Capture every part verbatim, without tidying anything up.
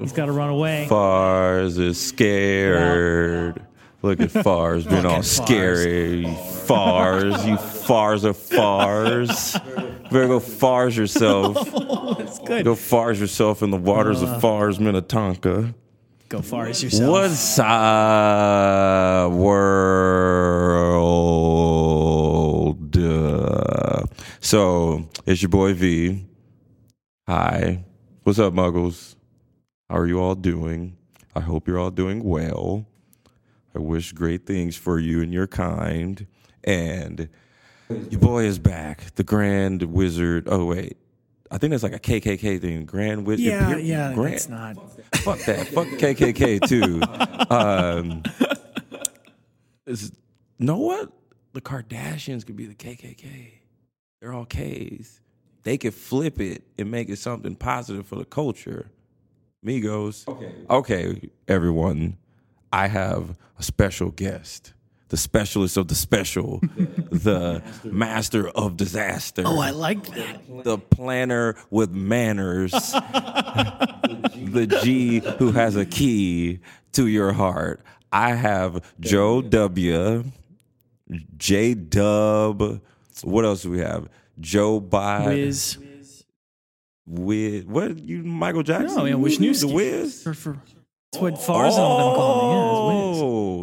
He's got to run away. Fars is scared. No, no. Look at Fars being all scary. Fars. Fars. You Fars are Fars. Better go Fars yourself. Oh, that's good. Go Fars yourself in the waters uh, of Fars, Minnetonka. Go Fars yourself. What's up, world? Uh, so, it's your boy V. Hi. What's up, Muggles? How are you all doing? I hope you're all doing well. I wish great things for you and your kind. And your boy is back. The Grand Wizard. Oh, wait. I think that's like a K K K thing. Grand Wizard. Yeah, Imperial, yeah, Grand. It's not. Fuck that. Fuck K K K, too. Um, you know what? The Kardashians could be the K K K. They're all Ks. They could flip it and make it something positive for the culture. Migos. Okay. Okay, everyone. I have a special guest, the specialist of the special, the master of disaster. Oh, I like that. The planner with manners, the G who has a key to your heart. I have Joe W, J-Dub, what else do we have? Joe Biden. Wiz. Wiz. What, you Michael Jackson? No, yeah, Wisniewski. The Wiz? For, for- That's what Farzan oh, them call me.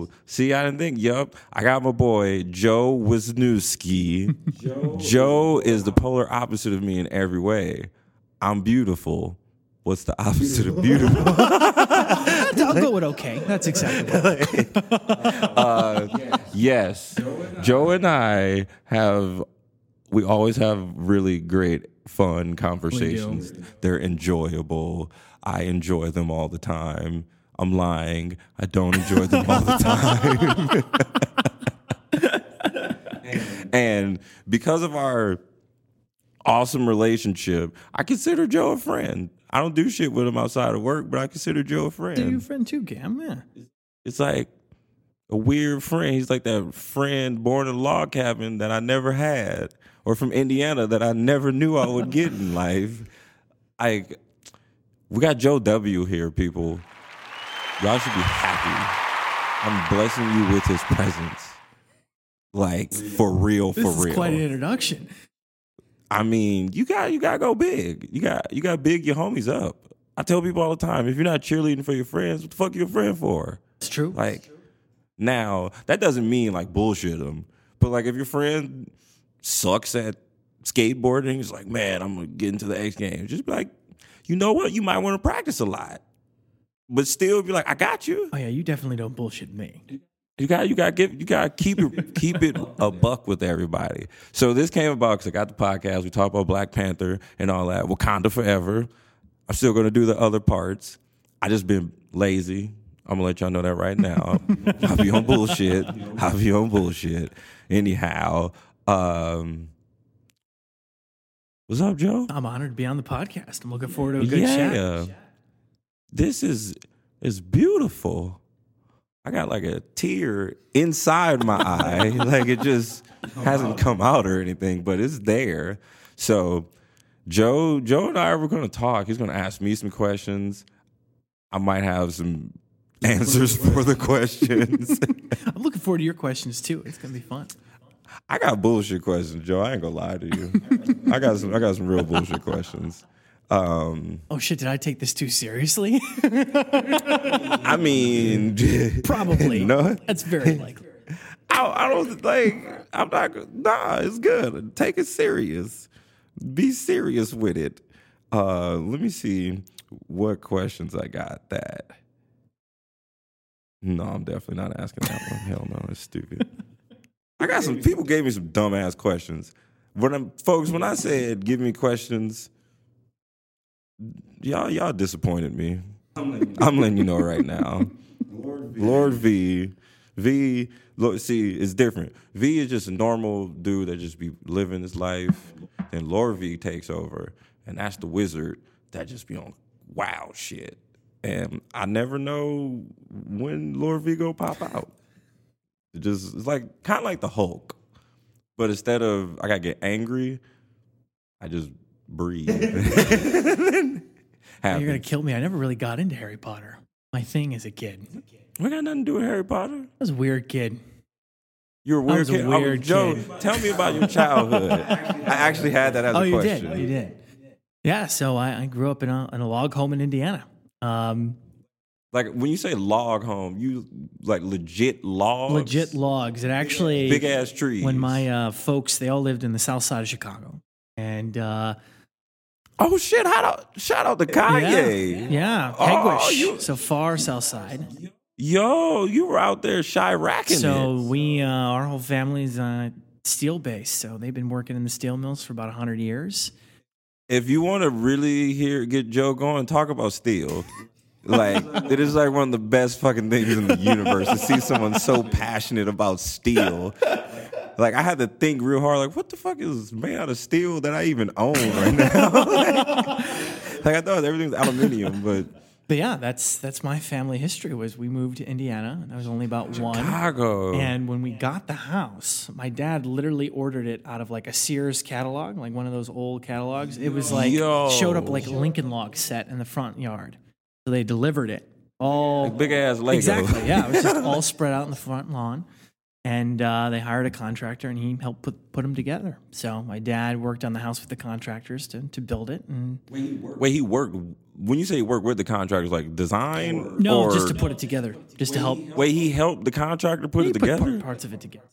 Yeah, see, I didn't think. Yup. I got my boy, Joe Wisniewski. Joe. Joe is the polar opposite of me in every way. I'm beautiful. What's the opposite beautiful. of beautiful? I'll go with okay. That's exactly what uh, yes. yes. Joe and I have, we always have really great, fun conversations. They're enjoyable. I enjoy them all the time. I'm lying. I don't enjoy them all the time. And because of our awesome relationship, I consider Joe a friend. I don't do shit with him outside of work, but I consider Joe a friend. Are you a friend too, Gam? Yeah. It's like a weird friend. He's like that friend born in a log cabin that I never had or from Indiana that I never knew I would get in life. I... We got Joe W here, people. Y'all should be happy. I'm blessing you with his presence. Like, for real, for real. This is quite an introduction. I mean, you got you got to go big. You got you got to big your homies up. I tell people all the time, if you're not cheerleading for your friends, what the fuck are you a friend for? It's true. Like, it's true. Now, that doesn't mean, like, bullshit them. But, like, if your friend sucks at skateboarding, he's like, man, I'm going to get into the X Games. Just be like, you know what? You might want to practice a lot, but still be like, I got you. Oh yeah, you definitely don't bullshit me. You got, you got, give, you got to keep it, keep it a buck with everybody. So this came about because I got the podcast. We talked about Black Panther and all that. Wakanda forever. I'm still going to do the other parts. I just been lazy. I'm gonna let y'all know that right now. I'll be on bullshit. I'll be on bullshit. Anyhow. Um, What's up, Joe? I'm honored to be on the podcast. I'm looking forward to a good yeah. chat. Yeah, this is is beautiful. I got like a tear inside my eye, like it just hasn't come out or anything, but it's there. So, Joe, Joe and I are going to talk. He's going to ask me some questions. I might have some answers for the questions. I'm looking forward to your questions too. It's going to be fun. I got bullshit questions, Joe. I ain't gonna lie to you. I got some. I got some real bullshit questions. Um, oh shit! Did I take this too seriously? I mean, probably. No, that's very likely. I, I don't like. I'm not. Nah, it's good. Take it serious. Be serious with it. Uh, let me see what questions I got. That. No, I'm definitely not asking that one. Hell no, it's stupid. I got some people gave me some dumbass questions. When I'm, folks, when I said give me questions, y'all y'all disappointed me. I'm letting you know, I'm letting you know right now. Lord V. Lord V. V. Look, see, it's different. V is just a normal dude that just be living his life, and Lord V takes over, and that's the wizard that just be on wild shit. And I never know when Lord V go pop out. It just it's like kind of like the Hulk, but instead of I gotta get angry, I just breathe. happens. You're going to kill me. I never really got into Harry Potter. My thing as a kid. We got nothing to do with Harry Potter. I was a weird kid. You're a weird I was kid. A weird I was, kid. Joe, tell me about your childhood. I actually had that as oh, a question. Oh, you did. You did. Yeah, so I, I grew up in a, in a log home in Indiana. Um, like when you say log home, you like legit logs? Legit logs. It actually big ass trees. When my uh, folks, they all lived in the south side of Chicago, and uh, oh shit! Shout out, shout out to Kanye. Yeah, yeah. Oh, you, so far south side. Yo, you were out there Chiracking. So it. we, uh, our whole family's uh, steel based, so they've been working in the steel mills for about a hundred years. If you want to really hear get Joe going, talk about steel. Like, it is like one of the best fucking things in the universe to see someone so passionate about steel. Like, I had to think real hard, like, what the fuck is made out of steel that I even own right now? like, like, I thought everything's aluminium, but... But yeah, that's that's my family history. Was we moved to Indiana, and I was only about Chicago. one. Chicago. And when we got the house, my dad literally ordered it out of like a Sears catalog, like one of those old catalogs. It was like Yo. showed up like Lincoln Log set in the front yard. So they delivered it all like big ass Lego. Exactly. Yeah, it was just all spread out in the front lawn, and uh, they hired a contractor, and he helped put put them together. So my dad worked on the house with the contractors to to build it. And wait, he worked. Wait, he worked. When you say he worked with the contractors, like design? No, or just to put it together, just to help. Wait, he helped the contractor put it together? He put parts of it together.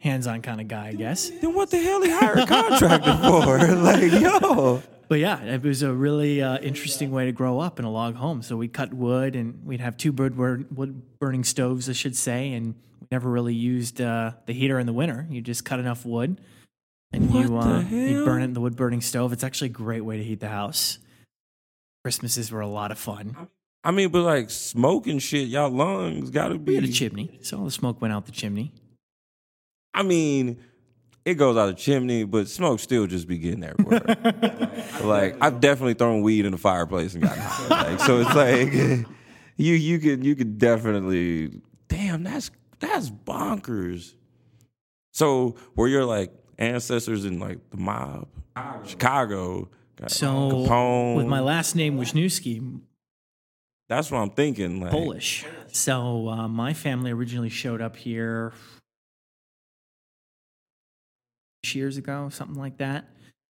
Hands-on kind of guy, I guess. Then what the hell he hired a contractor for? Like, yo. But yeah, it was a really uh, interesting way to grow up in a log home. So we cut wood, and we'd have two wood-burning stoves, I should say, and we never really used uh, the heater in the winter. You just cut enough wood, and what you uh, you burn it in the wood-burning stove. It's actually a great way to heat the house. Christmases were a lot of fun. I mean, but like smoke and shit, y'all lungs got to be... We had a chimney, so all the smoke went out the chimney. I mean... It goes out the chimney, but smoke still just be getting everywhere. Like, I've definitely thrown weed in the fireplace and gotten hot. Like, so it's like you you could you could definitely damn that's that's bonkers. So were your like ancestors in like the mob, Chicago? Got so Capone. With my last name Wisniewski. That's what I'm thinking. Like, Polish. So uh, my family originally showed up here years ago, something like that.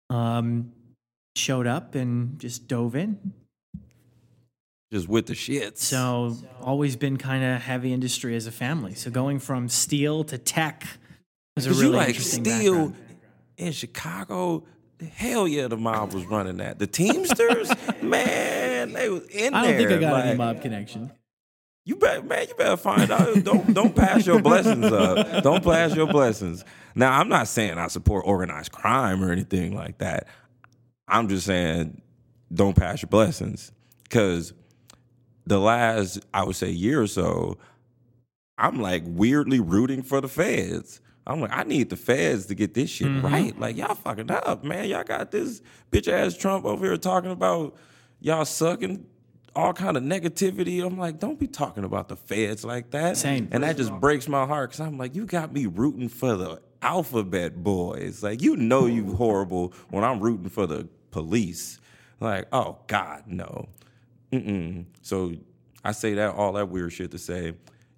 Um, showed up and just dove in. Just with the shits. So, so. Always been kind of heavy industry as a family. So going from steel to tech was a really like interesting steel background. In Chicago, hell yeah, the mob was running that. The Teamsters, man, they was in there. I don't there, think I got like, any mob connection. You better, man, you better find out. Don't don't pass your blessings up. Don't pass your blessings. Now, I'm not saying I support organized crime or anything like that. I'm just saying don't pass your blessings. Because the last, I would say, year or so, I'm like weirdly rooting for the feds. I'm like, I need the feds to get this shit mm-hmm. right. Like, y'all fucking up, man. Y'all got this bitch-ass Trump over here talking about y'all sucking all kind of negativity. I'm like, don't be talking about the feds like that. Same. And that just breaks my heart because I'm like, you got me rooting for the alphabet boys. Like, you know you horrible when I'm rooting for the police. Like, oh, God, no. Mm-mm. So I say that, all that weird shit to say,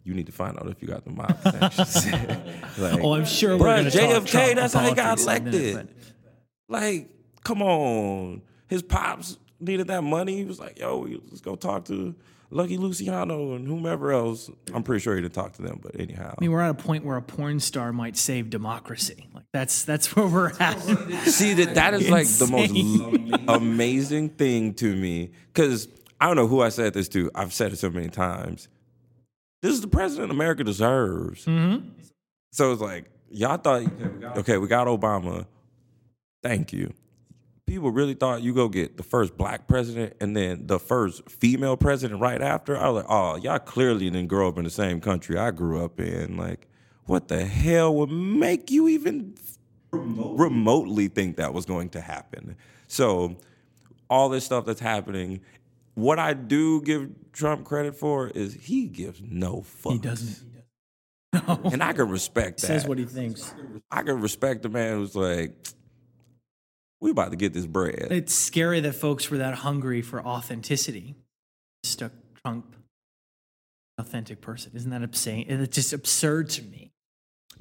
you need to find out if you got the mob connections. Like, oh, I'm sure we're going to talk Trump. J F K, that's how he got elected. Minute, but... Like, come on. His pops... needed that money. He was like, yo, let's go talk to Lucky Luciano and whomever else. I'm pretty sure he didn't talk to them, but anyhow. I mean, we're at a point where a porn star might save democracy. Like That's that's where we're at. See, that that is like the most amazing thing to me. Because I don't know who I said this to. I've said it so many times. This is the president America deserves. Mm-hmm. So it's like, y'all thought, okay, we got Obama. Thank you. People really thought you go get the first black president and then the first female president right after. I was like, oh, y'all clearly didn't grow up in the same country I grew up in. Like, what the hell would make you even remotely, remotely think that was going to happen? So all this stuff that's happening, what I do give Trump credit for is he gives no fucks. He doesn't. He doesn't. No. And I can respect that. Says what he thinks. I can respect the man who's like... we about to get this bread. It's scary that folks were that hungry for authenticity. Stuck Trump, authentic person. Isn't that absurd? It's just absurd to me.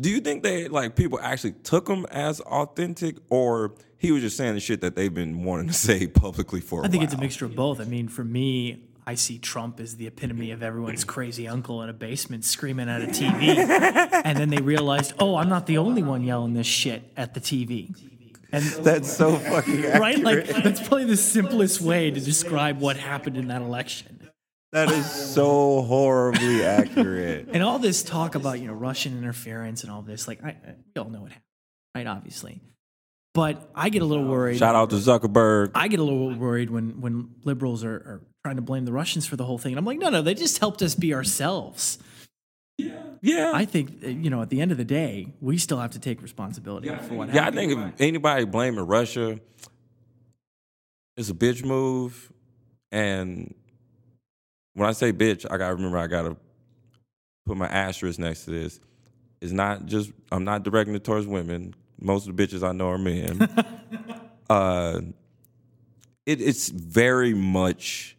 Do you think they like people actually took him as authentic, or he was just saying the shit that they've been wanting to say publicly for a while? I think it's a mixture of both. I mean, for me, I see Trump as the epitome of everyone's crazy uncle in a basement screaming at a T V. And then they realized, oh, I'm not the only one yelling this shit at the T V. And that's so fucking accurate. Right? Like, that's probably the simplest way to describe what happened in that election. That is so horribly accurate. And all this talk about, you know, Russian interference and all this, like, I, I, we all know what happened, right, obviously. But I get a little worried. Shout out to Zuckerberg. I get a little worried when, when liberals are, are trying to blame the Russians for the whole thing. And I'm like, no, no, they just helped us be ourselves. Yeah. Yeah. I think, you know, at the end of the day, we still have to take responsibility yeah, for what yeah, happened. Yeah, I think if anybody blaming Russia, it's a bitch move. And when I say bitch, I gotta remember I gotta put my asterisk next to this. It's not just I'm not directing it towards women. Most of the bitches I know are men. uh, it, it's very much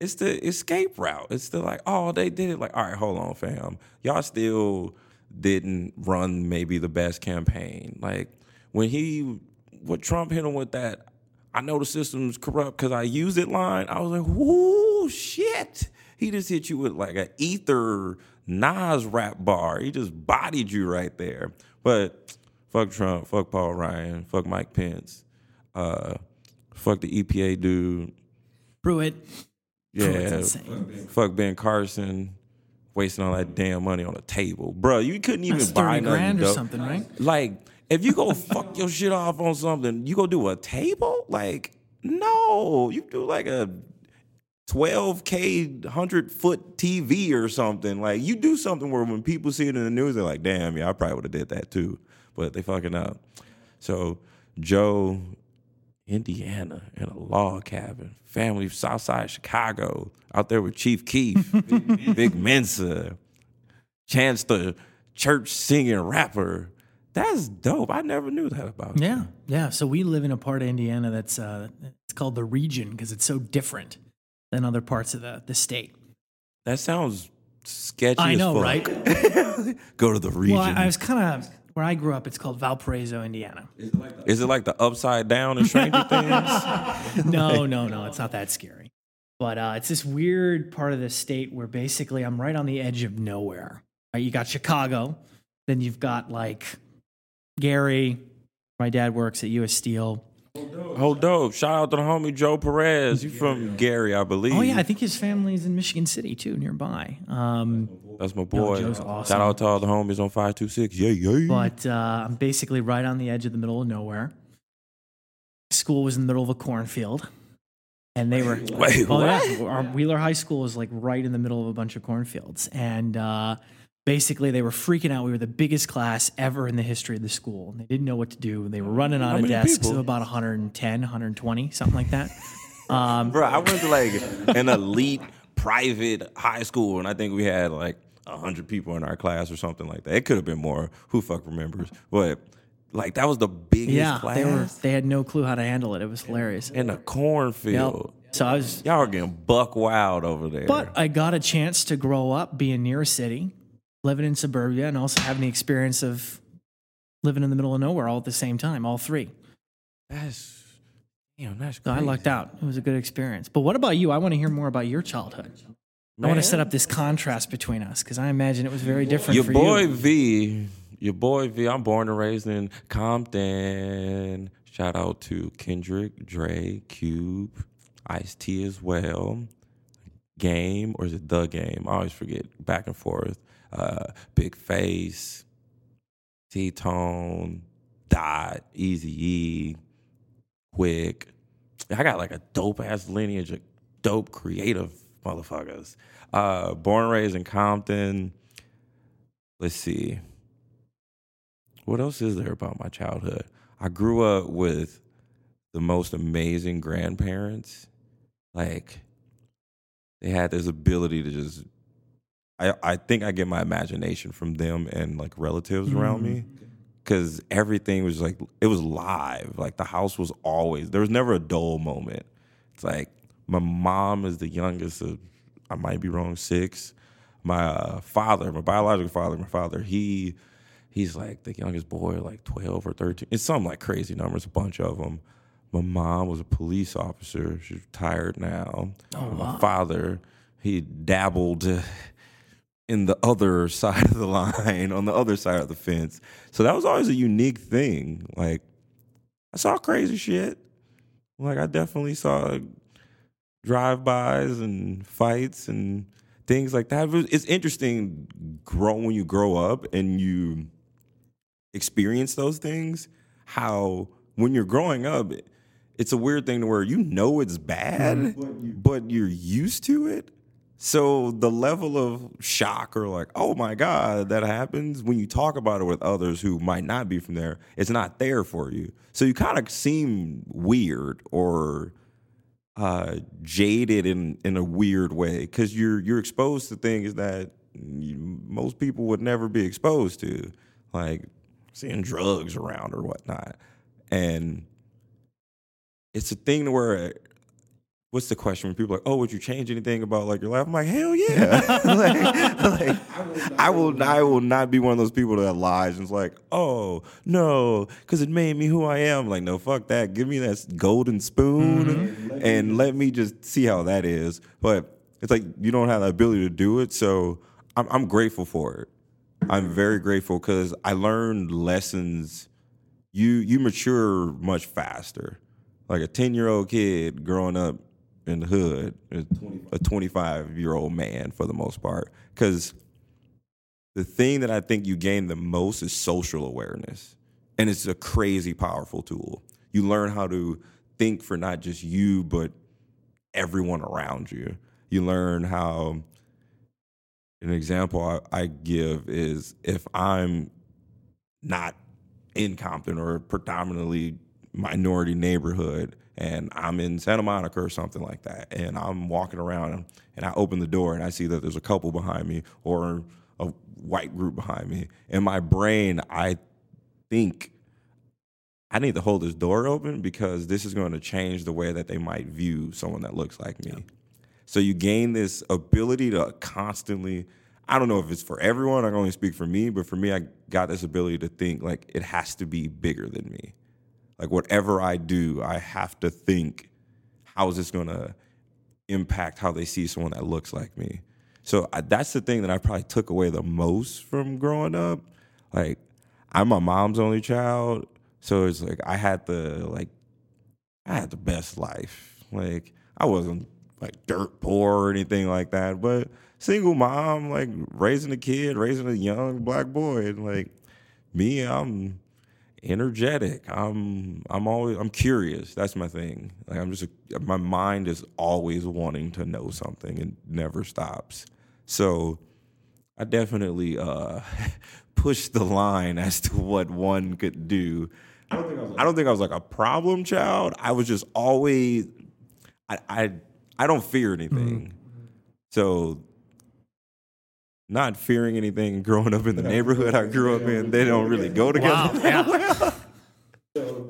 it's the escape route. It's the like, oh, they did it. Like, all right, hold on, fam. Y'all still didn't run maybe the best campaign. Like when he when Trump hit him with that, I know the system's corrupt because I use it line. I was like, whoo, shit. He just hit you with like an ether Nas rap bar. He just bodied you right there. But fuck Trump, fuck Paul Ryan, fuck Mike Pence, uh, fuck the E P A dude. Pruitt. Yeah, fuck Ben Carson, wasting all that damn money on a table. Bro, you couldn't even That's buy thirty grand nothing, or something, right? Like, if you go fuck your shit off on something, you go do a table? Like, no. You do like a twelve K, one hundred foot T V or something. Like, you do something where when people see it in the news, they're like, damn, yeah, I probably would have did that too. But they fucking up. So, Joe, Indiana, in a log cabin, family, south side Chicago, out there with Chief Keef, Big, Big Mensa, Chance the church singing rapper. That's dope. I never knew that about yeah, you. Yeah, yeah. So we live in a part of Indiana that's uh, it's called the region because it's so different than other parts of the, the state. That sounds sketchy I know, as fuck. Right? Go to the region. Well, I, I was kind of, where I grew up, it's called Valparaiso, Indiana. Is it like the, Is it like the upside down in Stranger Things? No, like, no, no. It's not that scary. But uh, it's this weird part of the state where basically I'm right on the edge of nowhere. Right? You got Chicago. Then you've got like Gary, my dad works at U S Steel. Oh, dope. Shout out to the homie Joe Perez. He's from Gary, I believe. Oh, yeah. I think his family's in Michigan City, too, nearby. Um, That's my boy. No, Joe's awesome. Shout out to all the homies on five two six. Yeah, yeah. But uh, I'm basically right on the edge of the middle of nowhere. School was in the middle of a cornfield. And they were... Wait, oh, what? Yeah, our Wheeler High School is like right in the middle of a bunch of cornfields. And... Uh, Basically, they were freaking out. We were the biggest class ever in the history of the school. They didn't know what to do. They were running out of desks of about one hundred ten, one hundred twenty, something like that. Um, Bro, I went to like an elite private high school, and I think we had like one hundred people in our class or something like that. It could have been more. Who fuck remembers? But like that was the biggest yeah, class. Yeah, they, were, they had no clue how to handle it. It was hilarious. In a cornfield. Yep. So I was. Y'all are getting buck wild over there. But I got a chance to grow up being near a city, living in suburbia, and also having the experience of living in the middle of nowhere all at the same time, all three. That's, you know, that's crazy. So I lucked out. It was a good experience. But what about you? I want to hear more about your childhood. Man. I want to set up this contrast between us, because I imagine it was very different your for you. Your boy V, your boy V, I'm born and raised in Compton. Shout out to Kendrick, Dre, Cube, Ice-T as well. Game, or is it The Game? I always forget, back and forth. Uh, Big Face, T-Tone, Dot, Eazy-E, Quick. I got like a dope-ass lineage of dope creative motherfuckers. Uh, born and raised in Compton. Let's see. What else is there about my childhood? I grew up with the most amazing grandparents. Like, they had this ability to just... I, I think I get my imagination from them and, like, relatives mm-hmm. around me. because everything was like, it was live. Like the house was always, there was never a dull moment. It's like my mom is the youngest of, I might be wrong, six. My uh, father, my biological father, my father, he he's like the youngest boy, like twelve or thirteen. It's some like crazy numbers, a bunch of them. My mom was a police officer. She's retired now. Oh, wow. My father, he dabbled in the other side of the line, on the other side of the fence. So that was always a unique thing. Like, I saw crazy shit. Like, I definitely saw drive-bys and fights and things like that. It's interesting grow when you grow up and you experience those things, how when you're growing up, it's a weird thing to where you know it's bad, but you're used to it. So the level of shock or like, oh, my God, that happens when you talk about it with others who might not be from there. It's not there for you. So you kind of seem weird or uh, jaded in, in a weird way because you're you're exposed to things that you, most people would never be exposed to, like seeing drugs around or whatnot. And it's a thing to where – what's the question when people are like, oh, would you change anything about like your life? I'm like, hell yeah. like, like, I will I will not be one of those people that lies and is like, oh, no, because it made me who I am. Like, no, fuck that. Give me that golden spoon mm-hmm. and, and let me just see how that is. But it's like you don't have the ability to do it. So I'm, I'm grateful for it. I'm very grateful because I learned lessons. You, you mature much faster. Like a ten-year-old kid growing up in the hood, a twenty-five-year-old man for the most part. Because the thing that I think you gain the most is social awareness. And it's a crazy powerful tool. You learn how to think for not just you, but everyone around you. You learn how, an example I, I give is if I'm not in Compton or predominantly minority neighborhood, and I'm in Santa Monica or something like that, and I'm walking around, and I open the door, and I see that there's a couple behind me or a white group behind me. In my brain, I think I need to hold this door open because this is going to change the way that they might view someone that looks like me. Yeah. So you gain this ability to constantly, I don't know if it's for everyone, I can only speak for me, but for me, I got this ability to think, like, it has to be bigger than me. Like, whatever I do, I have to think, how is this going to impact how they see someone that looks like me? So I, that's the thing that I probably took away the most from growing up. Like, I'm my mom's only child, so it's like I had the, like, I had the best life. Like, I wasn't, like, dirt poor or anything like that, but single mom, like, raising a kid, raising a young black boy, and, like, me, I'm energetic. I'm I'm always I'm curious. That's my thing. Like I'm just a, my mind is always wanting to know something and never stops. So I definitely uh, pushed the line as to what one could do. I don't think I was like, I don't think I was like a problem child. I was just always I I, I don't fear anything. Mm-hmm. So not fearing anything, growing up in the neighborhood I grew up in, they don't really go together. Wow, yeah.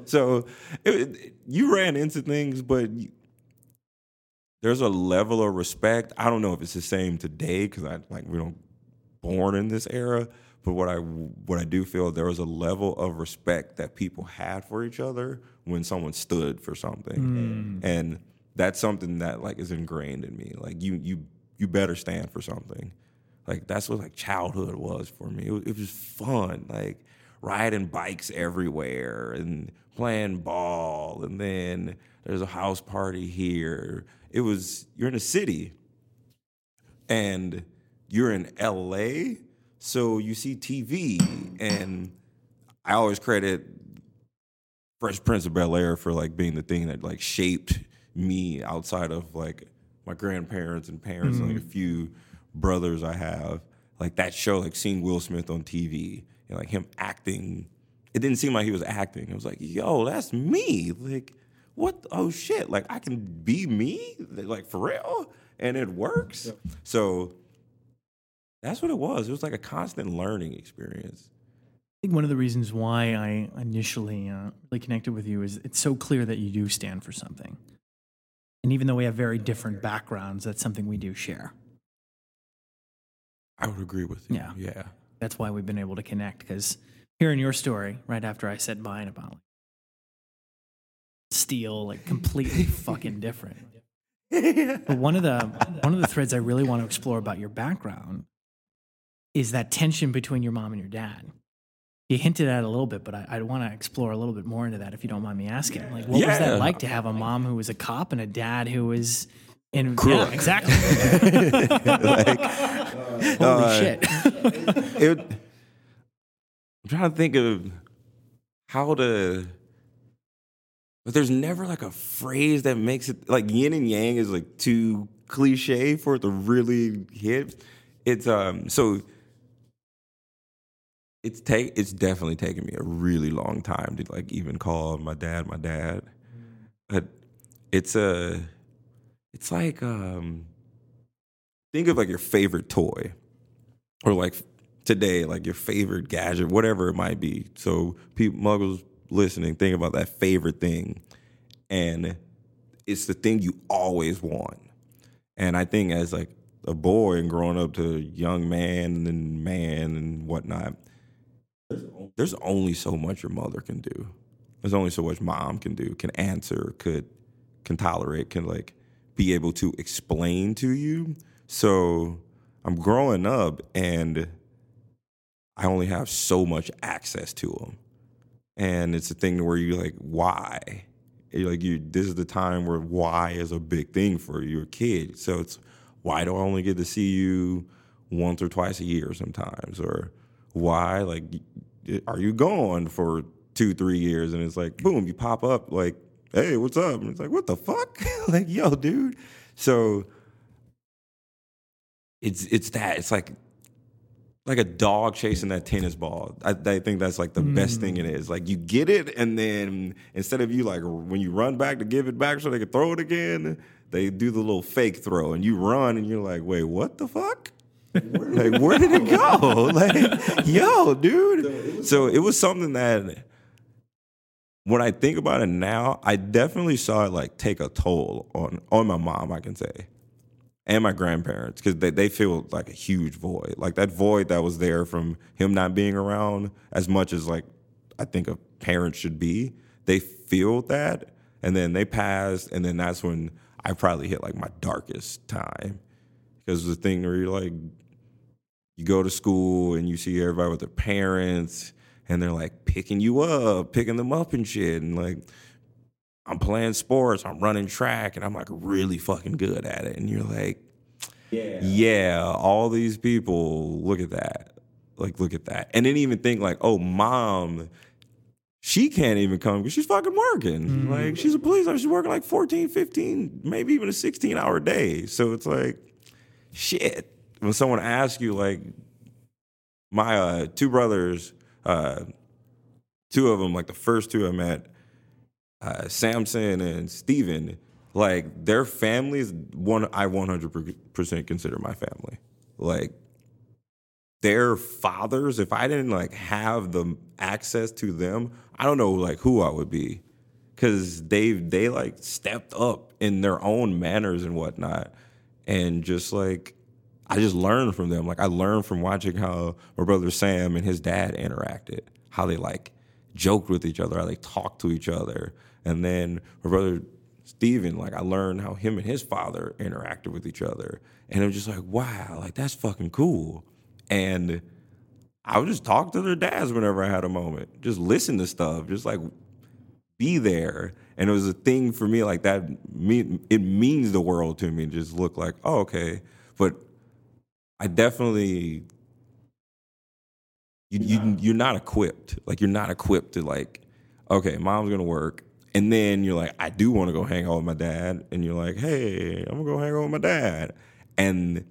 So it, it, you ran into things, but you, there's a level of respect. I don't know if it's the same today because I like we don't born in this era. But what I what I do feel there was a level of respect that people had for each other when someone stood for something, mm. and that's something that like is ingrained in me. Like you you you better stand for something. Like, that's what, like, childhood was for me. It was, it was fun, like, riding bikes everywhere and playing ball. And then there's a house party here. It was, you're in a city, and you're in L A, so you see T V. And I always credit Fresh Prince of Bel-Air for, like, being the thing that, like, shaped me outside of, like, my grandparents and parents mm-hmm. and, like, a few brothers I have, like that show, like seeing Will Smith on T V and like him acting, it didn't seem like he was acting. It was like, yo, that's me. Like, what? Oh shit! Like I can be me, like for real, and it works. Yeah. So that's what it was. It was like a constant learning experience. I think one of the reasons why I initially uh, really connected with you is it's so clear that you do stand for something. And even though we have very different backgrounds, that's something we do share. I would agree with you. Yeah. Yeah. That's why we've been able to connect, because hearing your story right after I said mine about like, steel, like completely fucking different. But one of the one of the threads I really want to explore about your background is that tension between your mom and your dad. You hinted at it a little bit, but I, I want to explore a little bit more into that if you don't mind me asking. Like, what yeah. was that like to have a mom who was a cop and a dad who was in Crook? Yeah, exactly. like, Holy uh, shit. it, I'm trying to think of how to. But there's never like a phrase that makes it like yin and yang is like too cliche for it to really hit. It's um so. It's take. It's definitely taken me a really long time to like even call my dad my dad. But it's a. It's like um. Think of like your favorite toy, or like today, like your favorite gadget, whatever it might be. So people, muggles listening, think about that favorite thing, and it's the thing you always want. And I think as like a boy and growing up to young man and man and whatnot. There's only so much your mother can do. There's only so much mom can do, can answer, could, can tolerate, can like be able to explain to you. So I'm growing up and I only have so much access to them. And it's a thing where you're like, why? You're like you, this is the time where why is a big thing for your kid. So it's, why do I only get to see you once or twice a year sometimes? Or why, like, are you gone for two, three years? And it's like, boom, you pop up, like, hey, what's up? And it's like, what the fuck? Like, yo, dude. So it's it's that. It's like like a dog chasing that tennis ball. I, I think that's, like, the mm. best thing it is. Like, you get it, and then instead of you, like, when you run back to give it back so they can throw it again, they do the little fake throw, and you run, and you're like, wait, what the fuck? Like, where did it go? Like, yo, dude. So it was something that when I think about it now, I definitely saw it, like, take a toll on, on my mom, I can say, and my grandparents, because they, they feel like a huge void. Like, that void that was there from him not being around as much as, like, I think a parent should be, they feel that, and then they passed, and then that's when I probably hit, like, my darkest time. Because the thing where you're like, you go to school and you see everybody with their parents and they're like picking you up, picking them up and shit. And like, I'm playing sports, I'm running track, and I'm like really fucking good at it. And you're like, yeah, yeah, all these people, look at that. Like, look at that. And then even think like, oh, mom, she can't even come because she's fucking working. Mm-hmm. Like, she's a police officer. She's working like fourteen, fifteen, maybe even a sixteen-hour day. So it's like, shit. When someone asks you, like, my uh, two brothers, uh, two of them, like the first two I met, uh, Samson and Steven, like, their families, one I one hundred percent consider my family. Like, their fathers, if I didn't, like, have the access to them, I don't know, like, who I would be. Because they, they, like, stepped up in their own manners and whatnot. And just, like, I just learned from them. Like, I learned from watching how my brother Sam and his dad interacted, how they, like, joked with each other, how they talked to each other. And then my brother Steven, like, I learned how him and his father interacted with each other. And I'm just like, wow, like, that's fucking cool. And I would just talk to their dads whenever I had a moment, just listen to stuff, just, like, be there. And it was a thing for me, like, that mean, it means the world to me to just look like, oh, okay. But I definitely, you, you, you're not equipped. Like, you're not equipped to, like, okay, mom's going to work. And then you're like, I do want to go hang out with my dad. And you're like, hey, I'm going to go hang out with my dad. And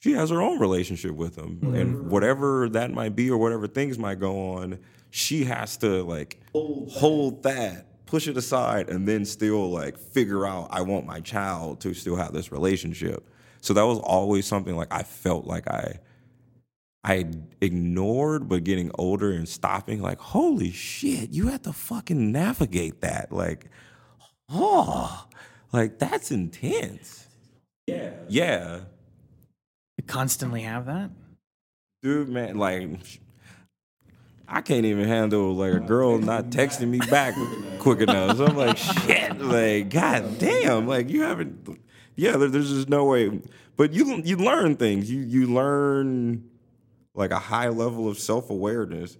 she has her own relationship with him. Mm-hmm. And whatever that might be or whatever things might go on, she has to, like, hold, hold that. Push it aside, and then still, like, figure out I want my child to still have this relationship. So that was always something, like, I felt like I I ignored, but getting older and stopping, like, holy shit, you have to fucking navigate that. Like, oh, like that's intense. Yeah. Yeah. You constantly have that? Dude, man, like, I can't even handle, like, a girl not texting me back quick enough. So I'm like, shit, like, goddamn, like, you haven't, yeah, there, there's just no way. But you you learn things. You you learn... like a high level of self-awareness.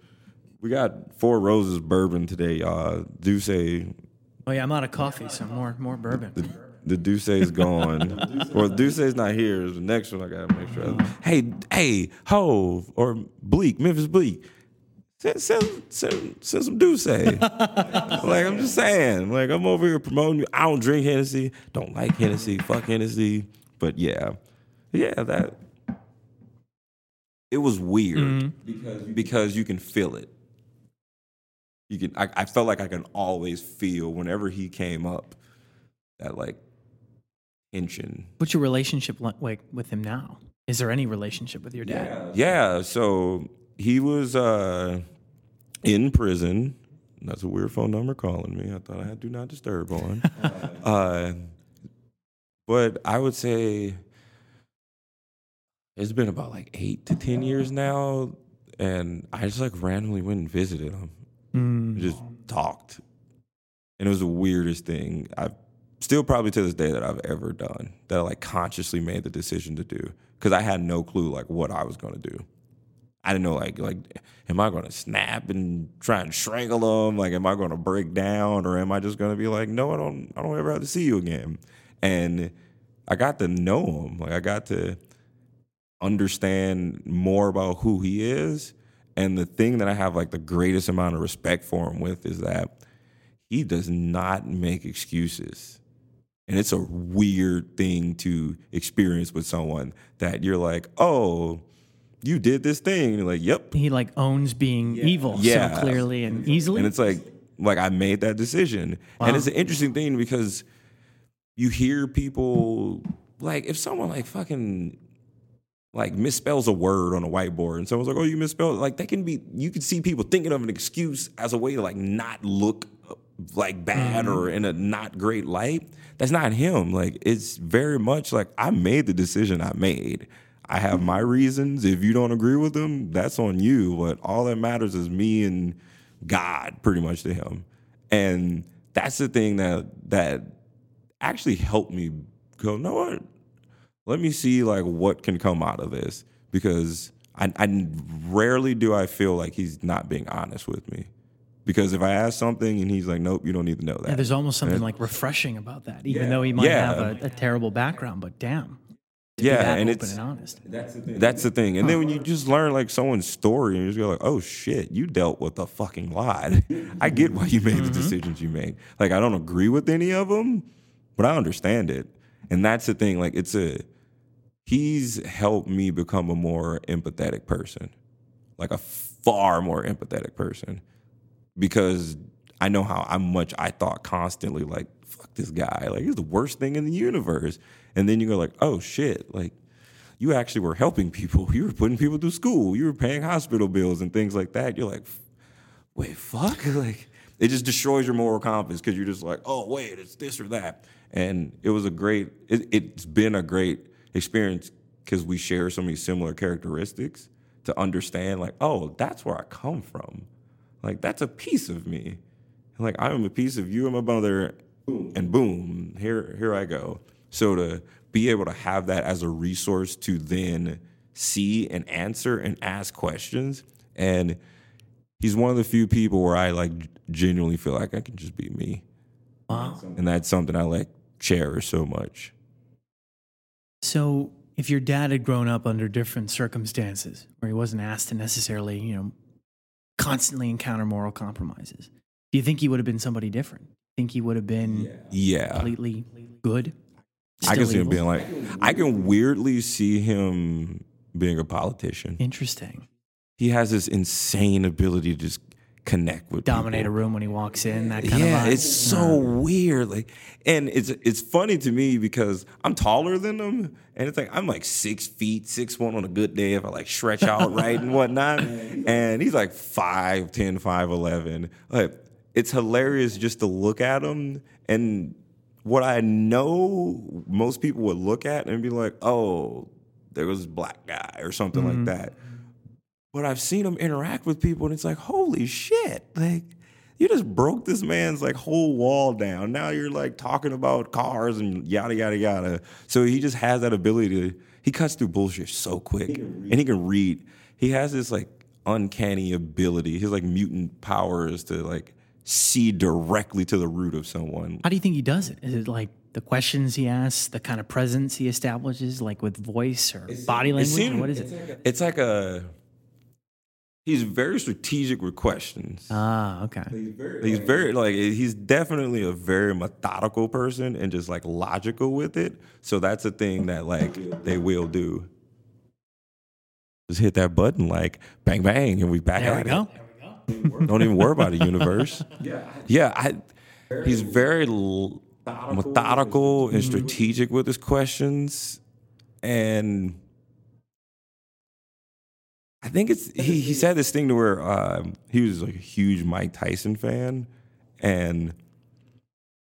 We got Four Roses bourbon today. Uh, Douce. Oh, yeah, I'm out of coffee, so more more bourbon. The, the Douce is gone. Or Douce is not here. It's the next one I got to make sure. Oh. Hey, hey, Hove or Bleak, Memphis Bleak, send, send, send, send some Douce. Like, I'm just saying. Like, I'm over here promoting you. I don't drink Hennessy. Don't like Hennessy. Fuck Hennessy. But, yeah. Yeah, that... It was weird mm-hmm. because, you, because you can feel it. You can. I, I felt like I can always feel whenever he came up that like tension. What's your relationship like with him now? Is there any relationship with your dad? Yeah. yeah so he was uh, in prison. That's a weird phone number calling me. I thought I had Do Not Disturb on. uh, but I would say. It's been about like eight to ten years now, and I just like randomly went and visited him. Mm. Just talked. And it was the weirdest thing I've still probably to this day that I've ever done, that I like consciously made the decision to do, because I had no clue like what I was going to do. I didn't know like, like am I going to snap and try and strangle him? Like, am I going to break down, or am I just going to be like, no, I don't, I don't ever have to see you again? And I got to know him. Like, I got to... understand more about who he is. And the thing that I have like the greatest amount of respect for him with is that he does not make excuses. And it's a weird thing to experience with someone that you're like, oh, you did this thing. And you're like, yep. He like owns being yeah. evil yeah. so clearly and easily. And it's like, like I made that decision. Wow. And it's an interesting thing because you hear people like, if someone like fucking... like misspells a word on a whiteboard and someone's like, oh, you misspelled it. Like that can be, you can see people thinking of an excuse as a way to like not look like bad mm-hmm. or in a not great light. That's not him. Like it's very much like I made the decision I made. I have my reasons. If you don't agree with them, that's on you. But all that matters is me and God pretty much to him. And that's the thing that, that actually helped me go, no, what? Let me see, like, what can come out of this, because I, I rarely do I feel like he's not being honest with me, because if I ask something and he's like, nope, you don't need to know that. Yeah, there's almost something, and, like, refreshing about that, even yeah. though he might yeah. have a, a terrible background, but damn. Yeah, and it's... and honest. That's the thing. That's the thing. And then when you just learn, like, someone's story, and you just go, like, oh, shit, you dealt with a fucking lot. I get why you made mm-hmm. the decisions you made. Like, I don't agree with any of them, but I understand it. And that's the thing, like, it's a... He's helped me become a more empathetic person, like a far more empathetic person, because I know how, how much I thought constantly, like, fuck this guy. Like, he's the worst thing in the universe. And then you go like, oh, shit, like, you actually were helping people. You were putting people through school. You were paying hospital bills and things like that. You're like, wait, fuck? Like, it just destroys your moral confidence because you're just like, oh, wait, it's this or that. And it was a great it, it's been a great experience because we share so many similar characteristics to understand, like, oh, that's where I come from. Like, that's a piece of me. And, like, I am a piece of you and my mother, and boom, here, here I go. So to be able to have that as a resource to then see and answer and ask questions. And he's one of the few people where I, like, genuinely feel like I can just be me. Wow. And that's something I, like, cherish so much. So if your dad had grown up under different circumstances where he wasn't asked to necessarily, you know, constantly encounter moral compromises, do you think he would have been somebody different? Think he would have been yeah. completely good? I can see evil? him being like, I can weirdly see him being a politician. Interesting. He has this insane ability to just connect with dominate people. A room when he walks in, that kind yeah, of vibe. It's so yeah. weird. Like, and it's it's funny to me because I'm taller than them, and it's like I'm like six feet, six one on a good day if I like stretch out right and whatnot. And he's like five ten, five eleven. Like, it's hilarious just to look at him. And what I know most people would look at and be like, oh, there was a black guy or something mm-hmm. like that. But I've seen him interact with people, and it's like, holy shit, like, you just broke this man's, like, whole wall down. Now you're, like, talking about cars and yada, yada, yada. So he just has that ability to, he cuts through bullshit so quick, and he can read. He has this, like, uncanny ability. His, like, mutant power is to, like, see directly to the root of someone. How do you think he does it? Is it, like, the questions he asks, the kind of presence he establishes, like, with voice or it's, body language? Seemed, what is it's it? Like a, it's like a... He's very strategic with questions. Ah, okay. He's very, he's very, like, he's definitely a very methodical person and just, like, logical with it. So that's a thing that, like, they will do. Just hit that button, like, bang, bang, and we back there out. We go. There we go. Don't even worry about it, universe. Yeah. Yeah, I, he's very l- methodical and strategic with his questions. And... I think it's he. He said this thing to where um, he was like a huge Mike Tyson fan, and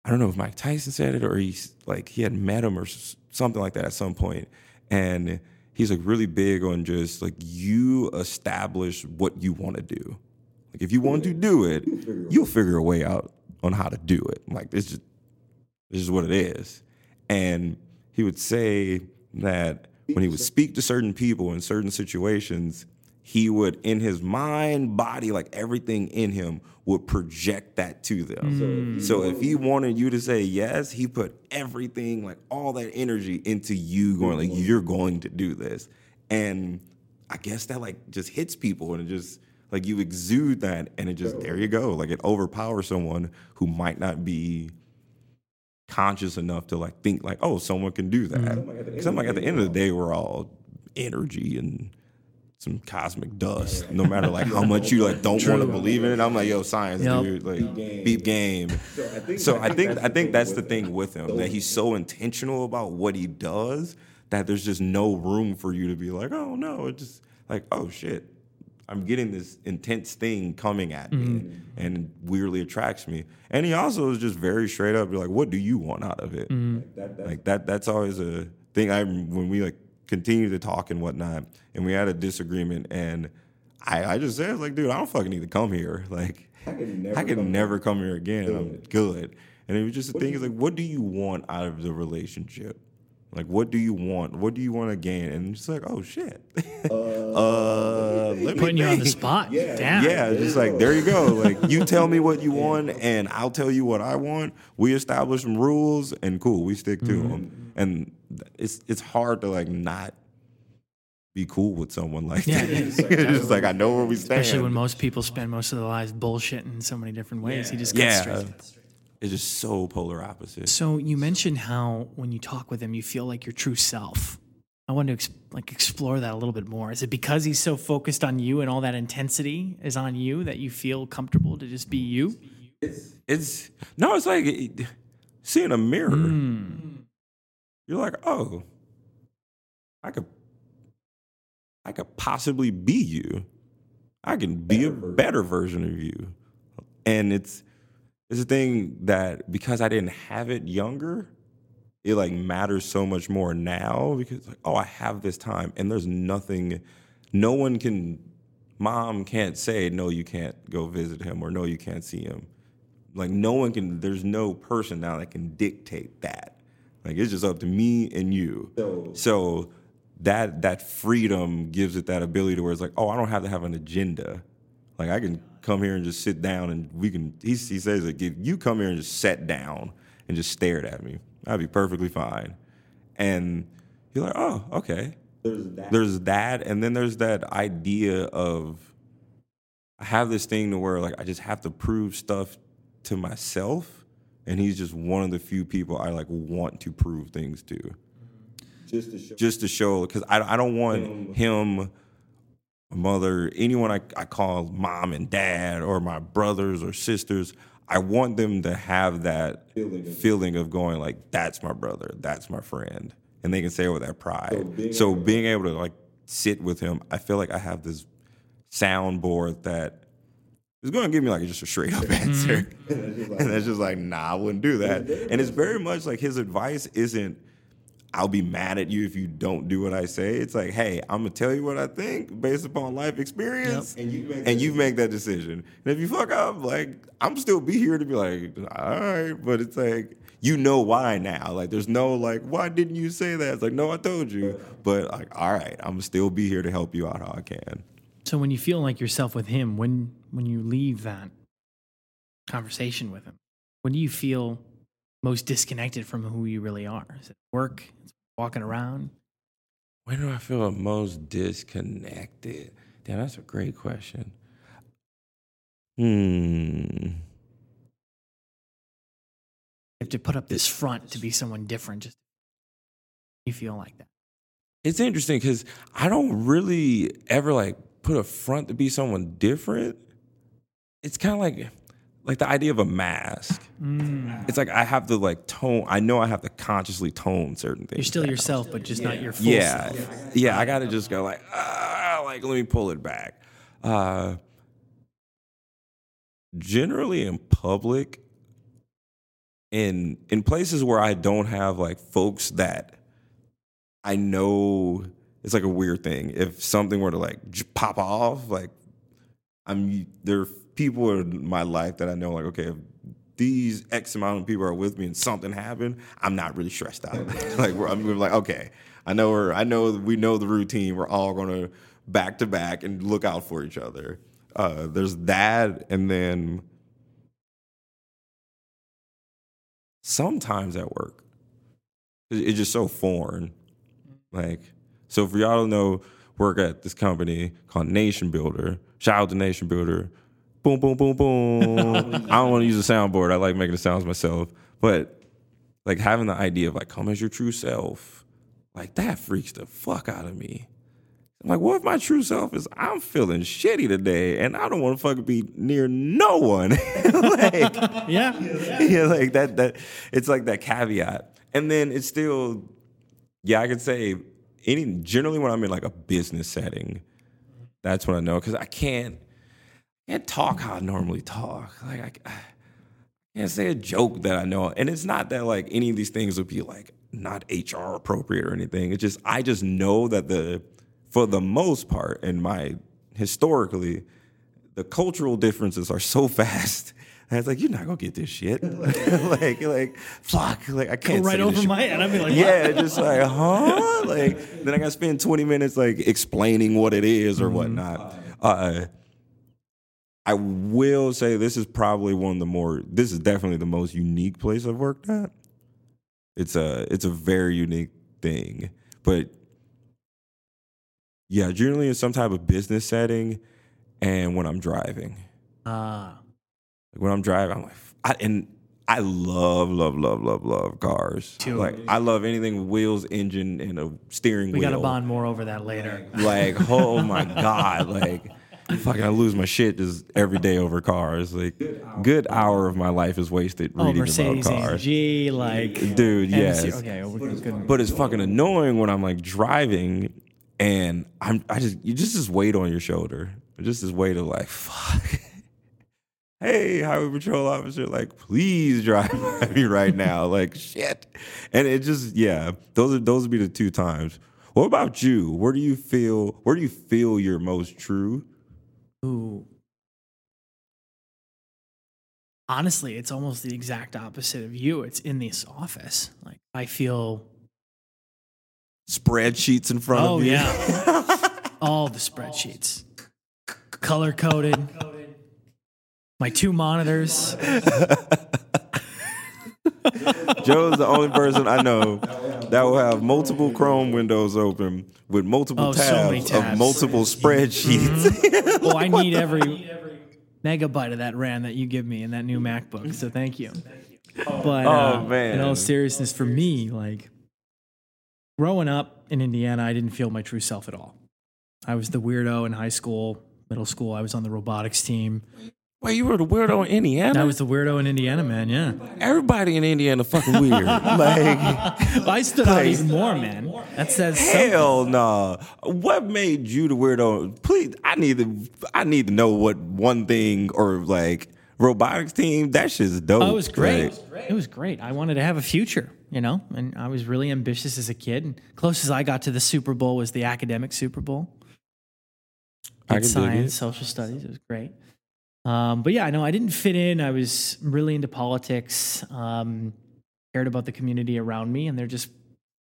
I don't know if Mike Tyson said it or he's like he had met him or something like that at some point. And he's like really big on just like you establish what you want to do. Like if you want to do it, you'll figure a way out on how to do it. Like this is this is what it is. And he would say that when he would speak to certain people in certain situations, he would, in his mind, body, like everything in him, would project that to them. Mm. So if he wanted you to say yes, he put everything, like all that energy into you going, like, you're going to do this. And I guess that, like, just hits people and it just, like, you exude that and it just, there you go. Like, it overpowers someone who might not be conscious enough to, like, think, like, oh, someone can do that. Because I'm like, at the end of the day, we're all energy and some cosmic dust, no matter like how much you like don't want to believe in it. I'm like, yo, science, yep. dude, like beep game. So I think so I think I think that's the thing with him, that he's so intentional about what he does that there's just no room for you to be like, oh no, it's just like, oh shit, I'm getting this intense thing coming at me mm. and weirdly attracts me. And he also is just very straight up, like, what do you want out of it? Mm. Like, that, that's, like that that's always a thing I when we like continue to talk and whatnot, and we had a disagreement, and I, I just said, like, dude, I don't fucking need to come here. Like, I can never, I can come, never come here again. Good. I'm good. And it was just the thing is, like, what do you want out of the relationship? Like, what do you want? What do you want to gain? And it's like, oh, shit. Uh, uh, let putting me you on the spot. Yeah. Damn. Yeah, just like, there you go. Like, you tell me what you want, and I'll tell you what I want. We establish some rules, and cool, we stick to mm-hmm. them. And it's it's hard to, like, not be cool with someone like yeah, that. Yeah, it's, like, it's just like, I know where we stand. Especially when most people spend most of their lives bullshitting so many different ways. Yeah. He just goes yeah. straight to it. It's just so polar opposite. So you mentioned how when you talk with him, you feel like your true self. I want to ex- like explore that a little bit more. Is it because he's so focused on you and all that intensity is on you that you feel comfortable to just be you? It's, it's no, it's like it, seeing a mirror. Mm. You're like, oh, I could, I could possibly be you. I can be a better version of you, and it's. It's a thing that because I didn't have it younger, it like matters so much more now because like, oh, I have this time and there's nothing, no one can, mom can't say, no, you can't go visit him or no, you can't see him. Like no one can, there's no person now that can dictate that. Like it's just up to me and you. So, so that that freedom gives it that ability to where it's like, oh, I don't have to have an agenda. Like I can come here and just sit down and we can, he, he says, like, if you come here and just sat down and just stared at me, I'd be perfectly fine. And you're like, oh, okay. There's that. There's that. And then there's that idea of, I have this thing to where like, I just have to prove stuff to myself. And he's just one of the few people I like want to prove things to. Just to show. Just to show, because I, I don't want him mother, anyone I, I call mom and dad or my brothers or sisters, I want them to have that feeling of, feeling of going like, that's my brother, that's my friend. And they can say it with that pride. So being, so being able to like sit with him, I feel like I have this soundboard that is going to give me like just a straight up answer. Mm-hmm. And that's just like, nah, I wouldn't do that. And it's very much like his advice isn't, I'll be mad at you if you don't do what I say. It's like, hey, I'm going to tell you what I think based upon life experience. Yep. And, you make, and you make that decision. And if you fuck up, like, I'm still be here to be like, all right. But it's like, you know why now. Like, there's no, like, why didn't you say that? It's like, no, I told you. But, like, all right, I'm still be here to help you out how I can. So when you feel like yourself with him, when when you leave that conversation with him, when do you feel most disconnected from who you really are? Is it work? Is it walking around? Where do I feel the most disconnected? Damn, that's a great question. Hmm. You have to put up this front to be someone different. Just you feel like that. It's interesting because I don't really ever like put a front to be someone different. It's kind of like. Like the idea of a mask. Mm. It's like I have to like tone, I know I have to consciously tone certain things. You're still down. yourself, but just yeah. not your full yeah. self. Yeah, yeah I gotta just go like, ah, like let me pull it back. Uh, generally in public, in in places where I don't have like folks that I know, it's like a weird thing. If something were to like pop off, like I'm, they're people in my life that I know, like, okay, if these X amount of people are with me and something happened, I'm not really stressed out. Like, we're, I'm like, okay, I know we're, I know we know the routine. We're all gonna back to back and look out for each other. Uh, there's that, and then sometimes at work, it's just so foreign. Like, so if y'all don't know, work at this company called Nation Builder. Shout out to Nation Builder. Boom, boom, boom, boom. I don't want to use a soundboard. I like making the sounds myself. But, like, having the idea of, like, come as your true self, like, that freaks the fuck out of me. I'm like, what if my true self is I'm feeling shitty today and I don't want to fucking be near no one? Like, yeah. Yeah, like, that, that, it's like that caveat. And then it's still, yeah, I could say, any generally when I'm in, like, a business setting, that's when I know, because I can't, I can't talk how I normally talk. Like, I, I can't say a joke that I know. And it's not that, like, any of these things would be, like, not H R appropriate or anything. It's just, I just know that the, for the most part, and my, historically, the cultural differences are so vast. And it's like, you're not going to get this shit. like, like, fuck. Like, I can't Go right say over this my shit. Head. I'd be like, yeah, just like, huh? Like, then I got to spend twenty minutes, like, explaining what it is or mm-hmm. whatnot. Uh I will say this is probably one of the more, this is definitely the most unique place I've worked at. It's a, it's a very unique thing. But, yeah, generally in some type of business setting and when I'm driving. Ah. Uh. Like when I'm driving, I'm like, I, and I love, love, love, love, love cars. Too. Like, I love anything with wheels, engine, and a steering we wheel. We got to bond more over that later. Like, oh, my God, like. Fucking, I lose my shit just every day over cars. Like, good hour, good hour of my life is wasted oh, reading Mercedes about cars. G, like, dude, yes. Okay, well, but, it's good. but it's fucking annoying when I'm like driving, and I'm I just you just this weight on your shoulder, just this weight of like, fuck. Hey, highway patrol officer, like, please drive by me right now, like, shit. And it just yeah, those are those would be the two times. What about you? Where do you feel? Where do you feel you're most true? Ooh. Honestly, it's almost the exact opposite of you. It's in this office. Like, I feel spreadsheets in front oh, of you. Oh yeah. All the spreadsheets. Color coded. My two monitors. Joe's the only person I know that will have multiple Chrome windows open with multiple oh, tabs, so tabs of multiple spreadsheets. Mm-hmm. Well, I need every megabyte of that RAM that you give me in that new MacBook, so thank you. But uh, oh, man. In all seriousness, for me, like, growing up in Indiana, I didn't feel my true self at all. I was the weirdo in high school, middle school. I was on the robotics team. Wait, you were the weirdo in Indiana? I was the weirdo in Indiana, man, yeah. Everybody in Indiana fucking weird. Like, well, I stood like, out even more, man. That says hell something. Nah. What made you the weirdo? Please, I need to I need to know what one thing or like robotics team, that shit's dope. Oh, it was great. Like, it was great. It was great. I wanted to have a future, you know, and I was really ambitious as a kid. And closest I got to the Super Bowl was the academic Super Bowl. I did science, social studies. It was great. Um, but yeah, I know I didn't fit in. I was really into politics, um, cared about the community around me, and there just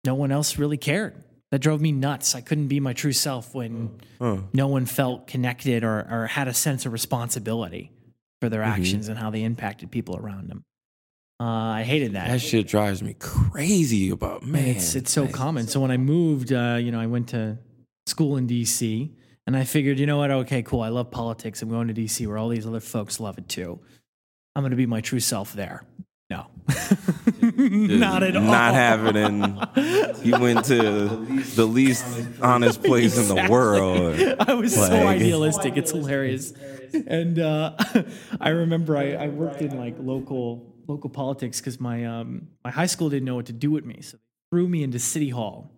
no one else really cared. That drove me nuts. I couldn't be my true self when oh. no one felt connected or, or had a sense of responsibility for their mm-hmm. actions and how they impacted people around them. Uh, I hated that. That shit drives me crazy about, man. It's, it's so common. So, so when I moved, uh, you know, I went to school in D C, and I figured, you know what? Okay, cool. I love politics. I'm going to D C where all these other folks love it too. I'm going to be my true self there. No. Not at all. Not happening. You went to the least honest place exactly. in the world. I was like, so idealistic. It's hilarious. And uh, I remember I, I worked in like local local politics because my um, my high school didn't know what to do with me, so they threw me into City Hall.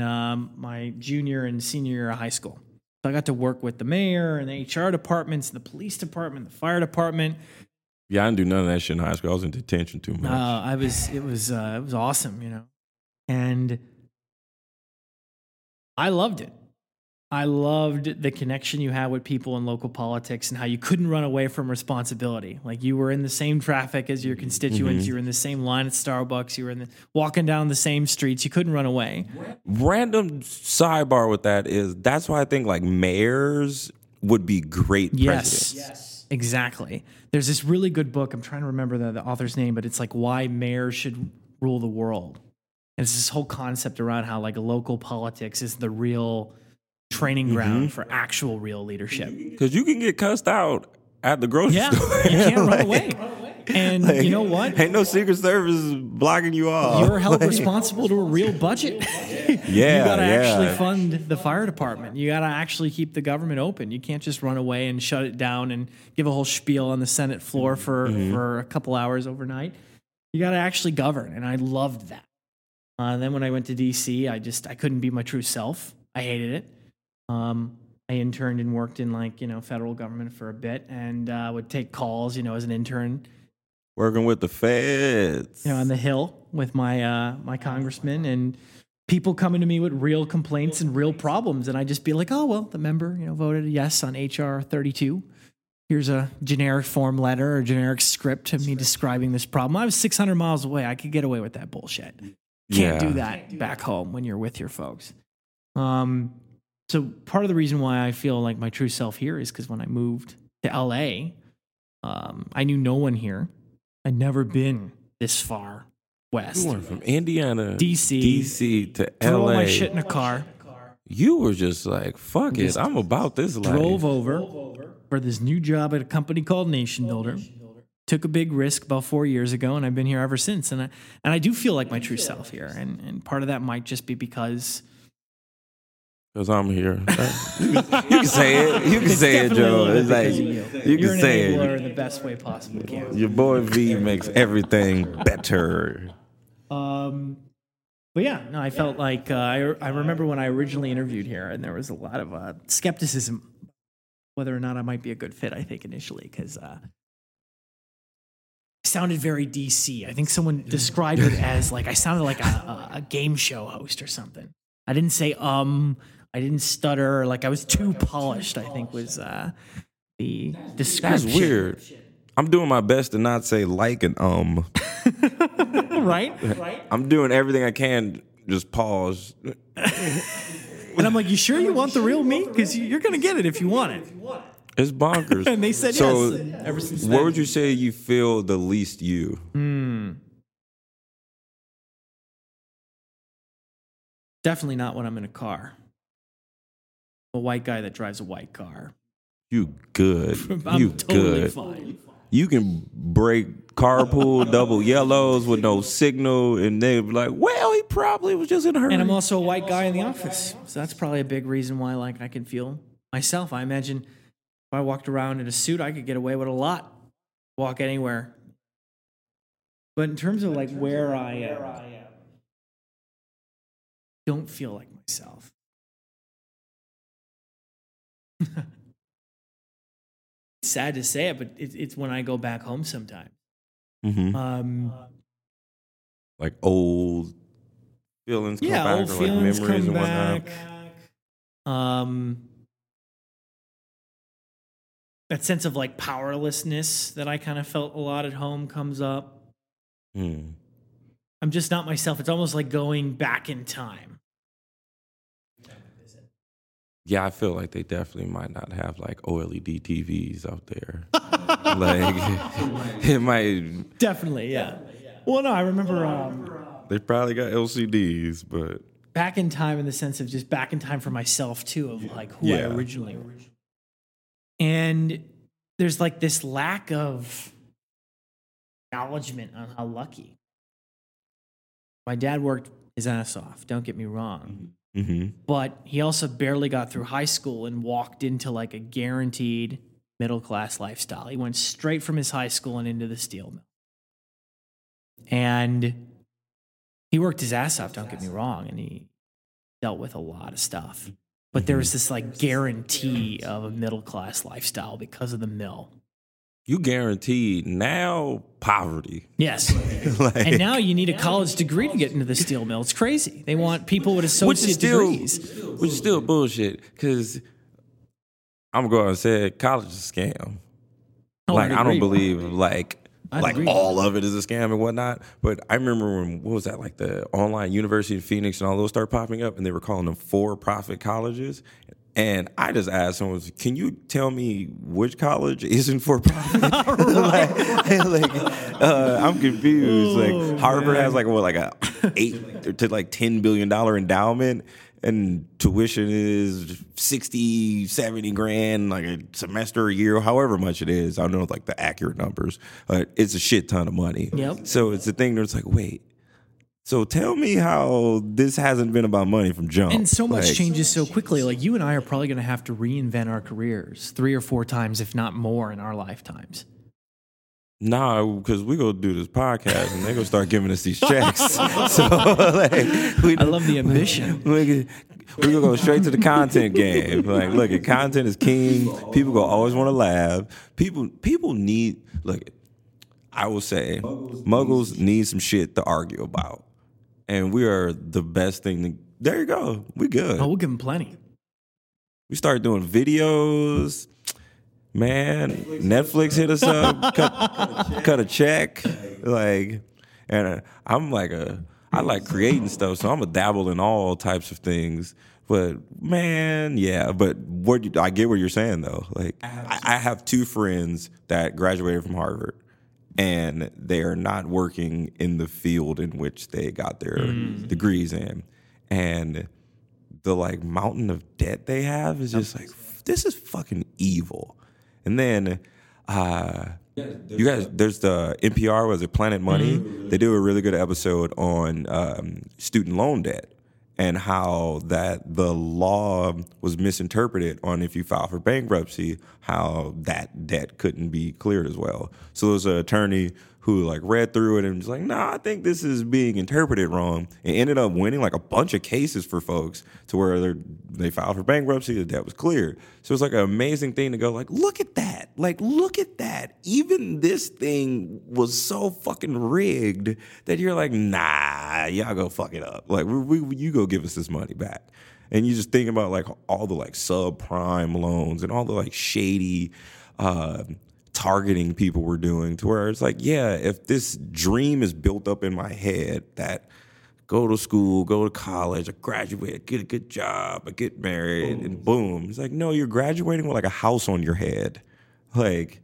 Um, my junior and senior year of high school. So I got to work with the mayor and the H R departments, the police department, the fire department. Yeah, I didn't do none of that shit in high school. I was in detention too much. Uh, I was, it was, uh, it was awesome, you know. And I loved it. I loved the connection you had with people in local politics and how you couldn't run away from responsibility. Like you were in the same traffic as your constituents. Mm-hmm. You were in the same line at Starbucks. You were in the, walking down the same streets. You couldn't run away. Random sidebar with that is that's why I think like mayors would be great presidents. Yes, yes. Exactly. There's this really good book. I'm trying to remember the, the author's name, but it's like Why Mayors Should Rule the World. And it's this whole concept around how like local politics is the real training ground mm-hmm. for actual real leadership. Because you can get cussed out at the grocery yeah, store. You can't like, run away. And like, you know what? Ain't no Secret Service blocking you off. You're held like, responsible to a real budget. yeah, You got to yeah. actually fund the fire department. You got to actually keep the government open. You can't just run away and shut it down and give a whole spiel on the Senate floor for, mm-hmm. for a couple hours overnight. You got to actually govern. And I loved that. Uh, then when I went to D C, I just, I couldn't be my true self. I hated it. Um, I interned and worked in like, you know, federal government for a bit and uh, would take calls, you know, as an intern. Working with the feds. You know, on the Hill with my uh, my congressman and people coming to me with real complaints and real problems. And I'd just be like, oh, well, the member, you know, voted yes on H R thirty-two. Here's a generic form letter or generic script of me describing this problem. I was six hundred miles away. I could get away with that bullshit. Can't yeah. do that Can't do back that. home when you're with your folks. Um. So part of the reason why I feel like my true self here is because when I moved to L A, um, I knew no one here. I'd never been this far west. You were from Indiana, D C, D C to L A. Threw all my shit in a car. You were just like, fuck it, I'm about this life. Drove over for this new job at a company called Nation Builder. Took a big risk about four years ago, and I've been here ever since. And I and I do feel like my true self here. And and part of that might just be because. Because I'm here. You can say it. You can it's say it, Joe. It's like, you, you can say it. You're an enabler in the best way possible. Can. Your boy V makes everything better. Um, But yeah, no, I felt like uh, I, I remember when I originally interviewed here, and there was a lot of uh, skepticism whether or not I might be a good fit, I think, initially, because uh, I sounded very D C. I think someone described it as like I sounded like a, a, a game show host or something. I didn't say um. I didn't stutter. Like I was too polished, I think was uh, the description. That's weird. I'm doing my best to not say like and um. right? right? I'm doing everything I can. Just pause. And I'm like, you sure you want the real me? Because you're gonna get it if you want it. It's bonkers. And they said so yes. Ever since. Where then. Would you say you feel the least you? Hmm. Definitely not when I'm in a car. A white guy that drives a white car. You good. I'm you totally good. Fine. you can break carpool double yellows with no signal, and they'd be like, well, he probably was just in a hurry. And I'm also a white guy in the office, so that's probably a big reason why, like, I can feel myself. I imagine if I walked around in a suit, I could get away with a lot, walk anywhere. But in terms of, like, where I am, I don't feel like myself. Sad to say it, but it, it's when I go back home sometimes. Mm-hmm. Um, like old feelings come yeah, back. Old or feelings like memories come and whatnot. Back. Um, that sense of, like, powerlessness that I kind of felt a lot at home comes up. Mm. I'm just not myself. It's almost like going back in time. Yeah, I feel like they definitely might not have, like, O L E D T Vs out there. Like, it might... Definitely, yeah. Definitely, yeah. Well, no, I remember... Um, they probably got L C Ds, but... Back in time in the sense of just back in time for myself, too, of, like, who yeah. I originally was. And there's, like, this lack of acknowledgement on how lucky. My dad worked his ass off, don't get me wrong. Mm-hmm. Mm-hmm. But he also barely got through high school and walked into, like, a guaranteed middle-class lifestyle. He went straight from his high school and into the steel mill. And he worked his ass off, don't get me wrong, and he dealt with a lot of stuff. But mm-hmm. there was this, like, guarantee of a middle-class lifestyle because of the mill. You guaranteed now poverty. Yes. Like, and now you need a college degree to get into the steel mill. It's crazy. They want people with associate which is still, degrees. Which is still bullshit, because I'm going to say college is a scam. Oh, like, I, I don't believe, like, I'd like agree. All of it is a scam and whatnot. But I remember when, what was that, like the online University of Phoenix and all those started popping up, and they were calling them for-profit colleges. And I just asked someone, can you tell me which college isn't for profit? like, like, uh, I'm confused. Like, Harvard has like what, like a eight to like ten billion dollar endowment, and tuition is sixty, seventy grand, like a semester, a year, however much it is. I don't know like the accurate numbers. Uh, it's a shit ton of money. Yep. So it's the thing that's like, wait. So tell me how this hasn't been about money from jump. And so much like, changes so quickly. Like, you and I are probably going to have to reinvent our careers three or four times, if not more, in our lifetimes. Nah, because we're going to do this podcast, and they're going to start giving us these checks. So, like, we, I love the ambition. We're going to go straight to the content game. Like, look, content is king. People will always want to laugh. People, people need, look, I will say, muggles, muggles need some shit to argue about. And we are the best thing. To, there you go. We good. Oh, we'll give them plenty. We started doing videos. Man, Netflix, Netflix hit us up. cut, cut a check. Like, and I'm like a, I like creating stuff, so I'm a dabble in all types of things. But man, yeah. But what you, I get what you're saying though. Like, I, I have two friends that graduated from Harvard. And they are not working in the field in which they got their mm. degrees in. And the, like, mountain of debt they have is just like, this is fucking evil. And then uh, yeah, you guys, there's the N P R, was it Planet Money? Mm-hmm. They do a really good episode on um, student loan debt and how that the law was misinterpreted on if you file for bankruptcy, how that debt couldn't be cleared as well. So there was an attorney who like read through it and was like, nah, I think this is being interpreted wrong. And ended up winning like a bunch of cases for folks to where they filed for bankruptcy, the debt was cleared. So it's like an amazing thing to go like, look at that. Like, look at that. Even this thing was so fucking rigged that you're like, nah, y'all go fuck it up. Like, we, we, you go give us this money back. And you just think about like all the like subprime loans and all the like shady, uh, targeting people were doing to where it's like, yeah, if this dream is built up in my head that go to school, go to college, I graduate, I get a good job, I get married, boom. And boom. It's like, no, you're graduating with like a house on your head. Like,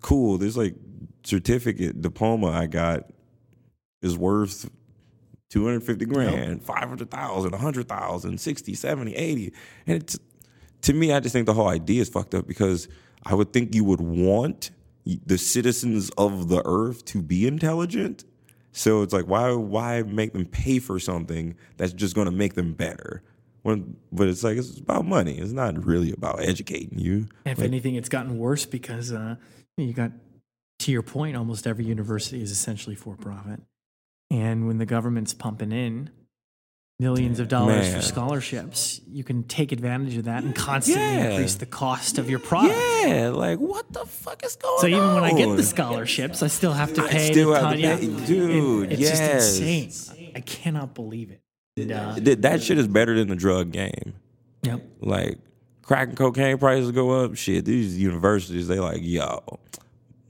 cool, this like certificate, diploma I got is worth two hundred fifty grand, five hundred thousand, one hundred thousand, sixty, seventy, eighty. And it's, to me, I just think the whole idea is fucked up because I would think you would want the citizens of the earth to be intelligent. So it's like, why why make them pay for something that's just going to make them better? When, but it's like, it's about money. It's not really about educating you. If like, anything, it's gotten worse because uh, you got, to your point, almost every university is essentially for-profit. And when the government's pumping in millions of dollars man. for scholarships, you can take advantage of that and constantly yeah. increase the cost of your product. Yeah, like, what the fuck is going on? So even on? when I get the scholarships, I still have to pay. I still have to pay. Dude, it, it's yes. just insane. I cannot believe it. And, uh, that shit is better than the drug game. Yep. Like, crack and cocaine prices go up. Shit, these universities, they like, yo,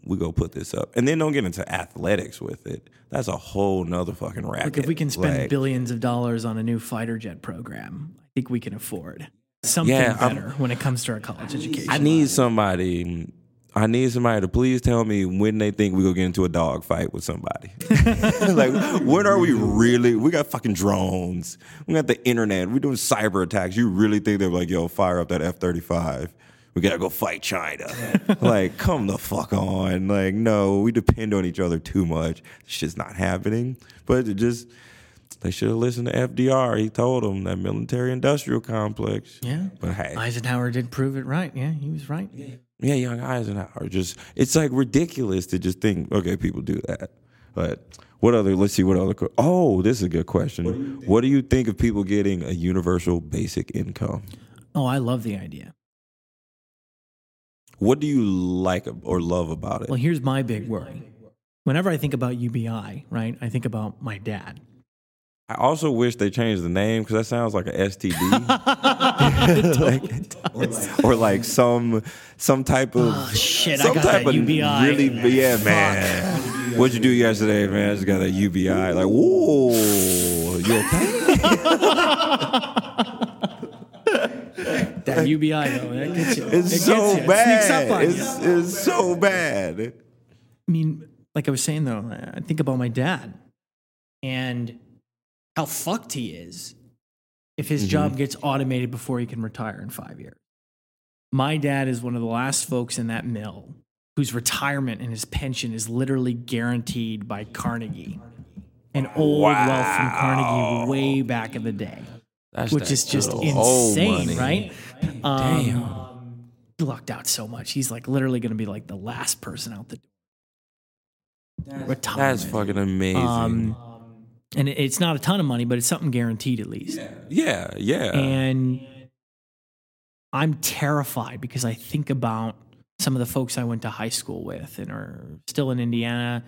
we go put this up. And then don't get into athletics with it. That's a whole nother fucking racket. Like, if we can spend like, billions of dollars on a new fighter jet program, I think we can afford something yeah, better I'm, when it comes to our college education. I need somebody... I need somebody to please tell me when they think we're going to get into a dog fight with somebody. Like, when are we really? We got fucking drones. We got the internet. We're doing cyber attacks. You really think they're like, yo, fire up that F thirty-five. We got to go fight China. Like, come the fuck on. Like, no, we depend on each other too much. This shit's not happening. But it just... They should have listened to F D R. He told them that military-industrial complex. Yeah. But hey, Eisenhower did prove it right. Yeah, he was right. Yeah, yeah, young Eisenhower. Just it's like ridiculous to just think, okay, people do that. But what other? Let's see what other. Oh, this is a good question. What do you think, what do you think of people getting a universal basic income? Oh, I love the idea. What do you like or love about it? Well, here's my big worry. Whenever I think about U B I, right, I think about my dad. I also wish they changed the name because that sounds like an S T D, like, or, like, or like some some type of oh, shit. Some I got type that U B I. Of really, man. yeah, man. Fuck. What'd you do yesterday, man? I just got a U B I. Like, whoa, you okay? That U B I though, that gets you. It's it so gets you. bad. It sneaks up on it's, you. It's so bad. I mean, like I was saying though, I think about my dad and how fucked he is if his mm-hmm. job gets automated before he can retire in five years. My dad is one of the last folks in that mill whose retirement and his pension is literally guaranteed by Carnegie, an old wow. wealth from Carnegie way back in the day, That's which is just insane, right? Um, Damn. He lucked out so much. He's like literally going to be like the last person out the door. That's, that's fucking amazing. Um, And it's not a ton of money, but it's something guaranteed at least. Yeah, yeah. And I'm terrified because I think about some of the folks I went to high school with and are still in Indiana.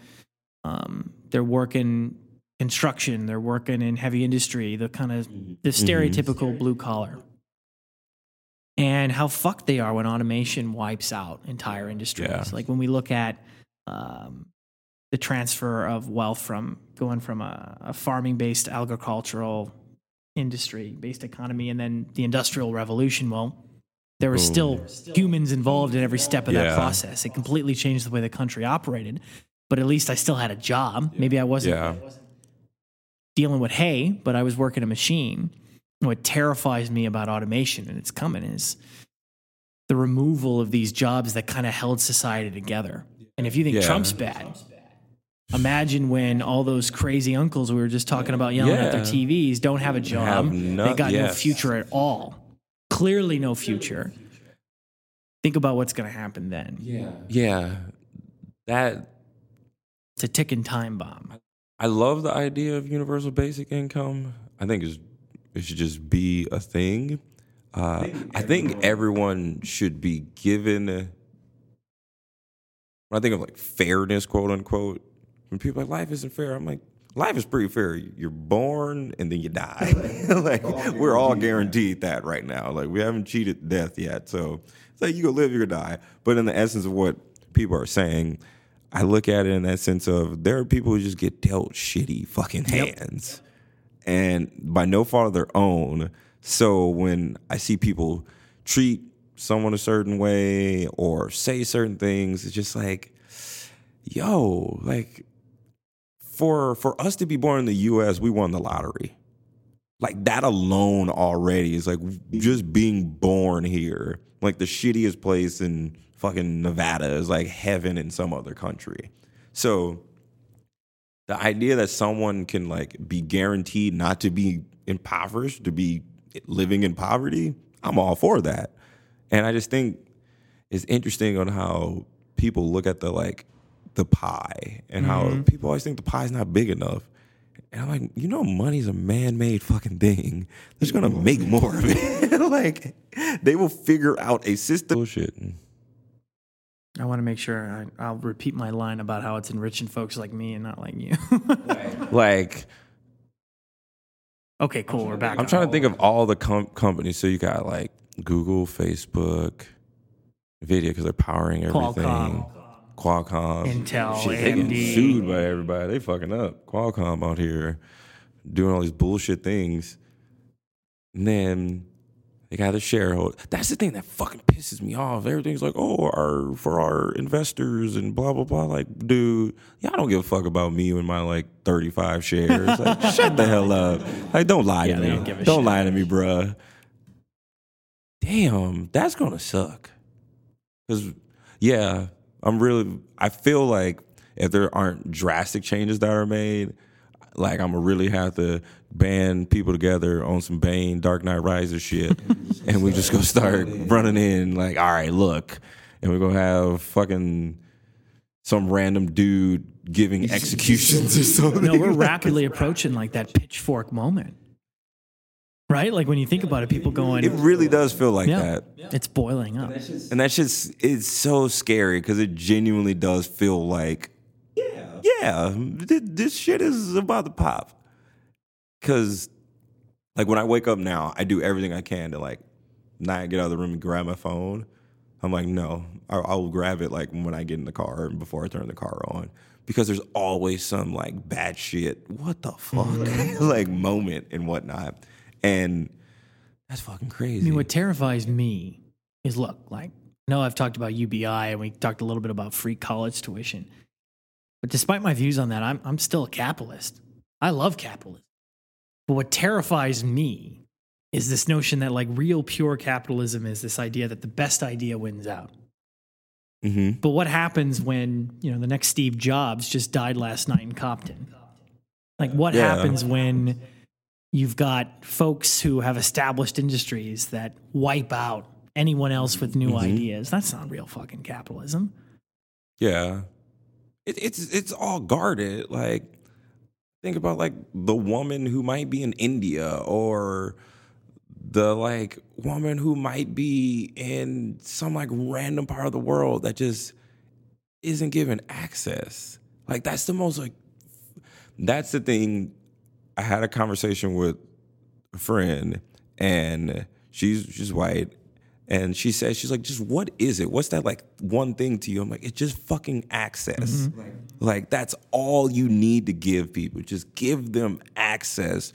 Um, they're working construction. They're working in heavy industry, the kind of the stereotypical mm-hmm. blue collar. And how fucked they are when automation wipes out entire industries. Yeah. Like when we look at... Um, the transfer of wealth from going from a, a farming-based agricultural industry-based economy and then the Industrial Revolution, well, there were still humans involved in every step of yeah. that process. It completely changed the way the country operated, but at least I still had a job. Maybe I wasn't yeah. dealing with hay, but I was working a machine. What terrifies me about automation, and it's coming, is the removal of these jobs that kind of held society together. And if you think yeah. Trump's bad... Imagine when all those crazy uncles we were just talking about yelling yeah. at their T Vs don't have a job. Have no, they got yes. no future at all. Clearly no future. Think about what's going to happen then. Yeah. Yeah. That it's a ticking time bomb. I love the idea of universal basic income. I think it's, it should just be a thing. Uh, I think everyone should be given, when I think of like fairness, quote unquote, when people are like, life isn't fair, I'm like, life is pretty fair. You're born and then you die. Like, we're all guaranteed that right now. Like, we haven't cheated death yet. So it's like, you go live, you go die. But in the essence of what people are saying, I look at it in that sense of there are people who just get dealt shitty fucking hands. Yep. And by no fault of their own. So when I see people treat someone a certain way or say certain things, it's just like, yo, like... For for us to be born in the U S, we won the lottery. Like, that alone already is, like, just being born here. Like, the shittiest place in fucking Nevada is, like, heaven in some other country. So the idea that someone can, like, be guaranteed not to be impoverished, to be living in poverty, I'm all for that. And I just think it's interesting on how people look at the, like, the pie and mm-hmm. how people always think the pie's not big enough. And I'm like, you know, money's a man-made fucking thing. They're just going to make more of it. Like, they will figure out a system. Bullshit. I want to make sure I, I'll repeat my line about how it's enriching folks like me and not like you. Right. Like. Okay, cool. We're back. I'm trying to think of all the com- companies. So you got, like, Google, Facebook, Nvidia, because they're powering everything. Qualcomm. Qualcomm, Intel, shit, they getting sued by everybody. They fucking up. Qualcomm out here doing all these bullshit things. And then they got the shareholder. That's the thing that fucking pisses me off. Everything's like, oh, our for our investors and blah, blah, blah. Like, dude, y'all don't give a fuck about me and my, like, thirty-five shares. Like, shut the hell up. Like, don't lie yeah, to me. Don't, give a don't shit. lie to me, bruh. Damn, that's going to suck. Because, yeah. I'm really, I feel like if there aren't drastic changes that are made, like, I'm going to really have to band people together on some Bane, Dark Knight Rises shit. And we just go start running in, like, all right, look. And we're going to have fucking some random dude giving executions or something. No, we're rapidly approaching, like, that pitchfork moment. Right? Like, when you think about it, people going... It really does feel like yeah. that. Yeah. It's boiling up. And that's just... It's so scary because it genuinely does feel like... Yeah. Yeah. This shit is about to pop. Because, like, when I wake up now, I do everything I can to, like, not get out of the room and grab my phone. I'm like, no. I'll grab it, like, when I get in the car and before I turn the car on. Because there's always some, like, bad shit. What the fuck? Mm-hmm. Like, moment and whatnot. And that's fucking crazy. I mean, what terrifies me is, look, like, I know I've talked about U B I and we talked a little bit about free college tuition. But despite my views on that, I'm I'm still a capitalist. I love capitalism. But what terrifies me is this notion that, like, real pure capitalism is this idea that the best idea wins out. Mm-hmm. But what happens when, you know, the next Steve Jobs just died last night in Compton? Like, what yeah. happens when... You've got folks who have established industries that wipe out anyone else with new mm-hmm. ideas. That's not real fucking capitalism. Yeah. It, it's it's all guarded. Like, think about, like, the woman who might be in India or the, like, woman who might be in some, like, random part of the world that just isn't given access. Like, that's the most, like, that's the thing. I had a conversation with a friend, and she's she's white, and she says, she's like, just what is it? What's that, like, one thing to you? I'm like, it's just fucking access. Mm-hmm. Like, like, that's all you need to give people. Just give them access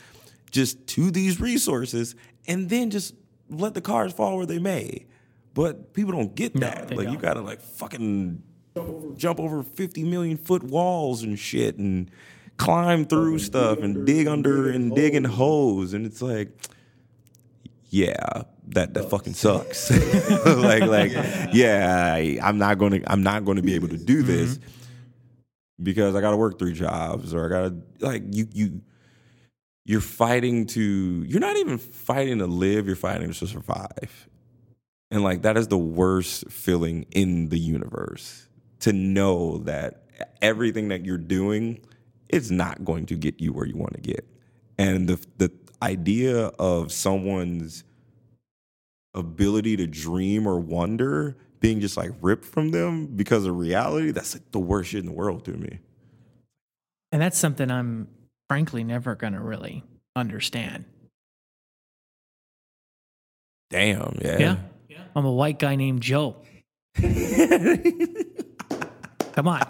just to these resources, and then just let the cards fall where they may. But people don't get that. No, like, don't. You got to, like, fucking jump over, jump over fifty million foot walls and shit, and... climb through stuff and dig under and dig in holes. And it's like, yeah, that that fucking sucks. like like yeah, I'm not gonna I'm not gonna be able to do this mm-hmm. because I gotta work three jobs, or I gotta, like, you you you're fighting to you're not even fighting to live, you're fighting to survive. And, like, that is the worst feeling in the universe. To know that everything that you're doing, it's not going to get you where you want to get. And the the idea of someone's ability to dream or wonder being just, like, ripped from them because of reality, that's, like, the worst shit in the world to me. And that's something I'm frankly never going to really understand. Damn, yeah. yeah. Yeah. I'm a white guy named Joe. Come on.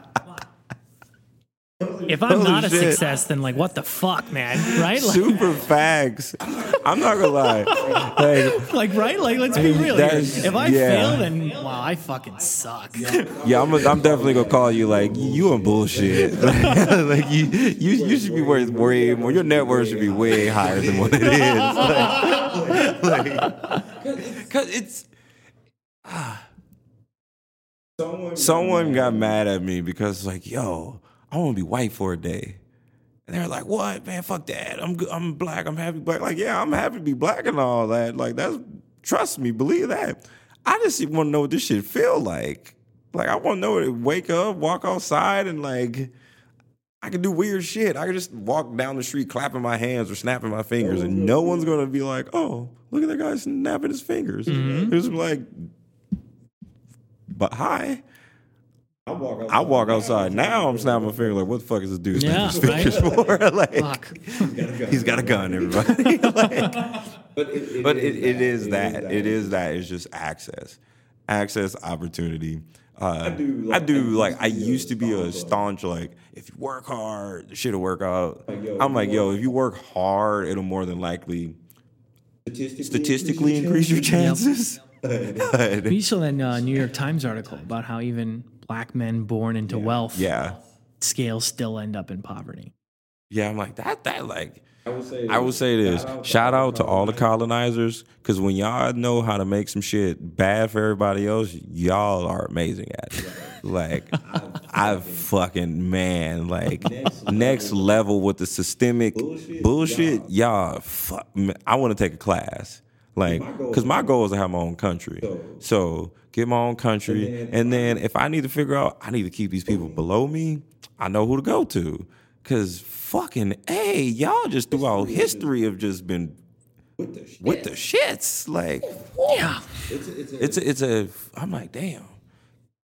If I'm Holy not a shit. success, then like, what the fuck, man? Right? Like, super facts. I'm not gonna lie. Like, like right? Like, let's be real. If I yeah. fail, then wow, I fucking suck. Yeah, I'm. A, I'm definitely gonna call you. Like, you on bullshit. Like, like you, you, you should be worth way more. Your net worth should be way higher than what it is. Like, like, cause it's. Ah. Someone, Someone got mad at me because, like, yo, I want to be white for a day. And they're like, what, man, fuck that. I'm good. I'm black. I'm happy black. Like, yeah, I'm happy to be black and all that. Like, that's, trust me, believe that. I just want to know what this shit feel like. Like, I want to know it. Wake up, walk outside, and, like, I can do weird shit. I can just walk down the street clapping my hands or snapping my fingers, and no one's going to be like, oh, look at that guy snapping his fingers. Mm-hmm. It's like, but hi. I walk outside, I walk outside. now. I'm snapping my finger like, what the fuck is this dude yeah, snapping his fingers right? for? Like, fuck. He's got a gun, everybody. Like, but it, it, but is it, it is that. It is that. It is that. It's just access, access, opportunity. Uh, I do. Like, I do. Like, I used to be a staunch like, if you work hard, shit'll work out. Like, yo, I'm like, yo, if you work hard, it'll more than likely statistically, statistically increase your chances. Yep. Yep. We saw that uh, New York Times article about how even black men born into yeah. wealth yeah. scales still end up in poverty. Yeah, I'm like, that, that, like, I will say this. I will say this. Shout out, Shout out to all the colonizers, because when y'all know how to make some shit bad for everybody else, y'all are amazing at it. Like, I fucking, man, like, next, next level with the systemic bullshit, bullshit y'all, y'all fuck, I want to take a class. Like, because my goal is to have my own country. So get my own country. And then, and then if I need to figure out, I need to keep these people below me, I know who to go to. Because fucking, hey, y'all just throughout history have just been with the shits. With the shits. Like, whoa. Yeah. It's a, it's, a, it's, a, it's a, I'm like, damn.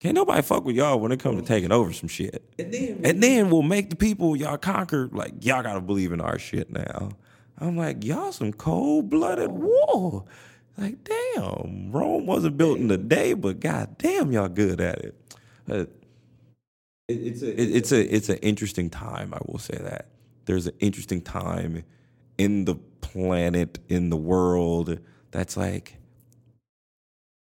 Can't nobody fuck with y'all when it comes to taking over some shit. And then, and then we'll make the people y'all conquered, like, y'all got to believe in our shit now. I'm like, y'all some cold-blooded war. Like, damn, Rome wasn't built in a day, but goddamn, y'all good at it. Uh, it it's a, it, it's a, it's an interesting time. I will say that there's an interesting time in the planet, in the world. That's like,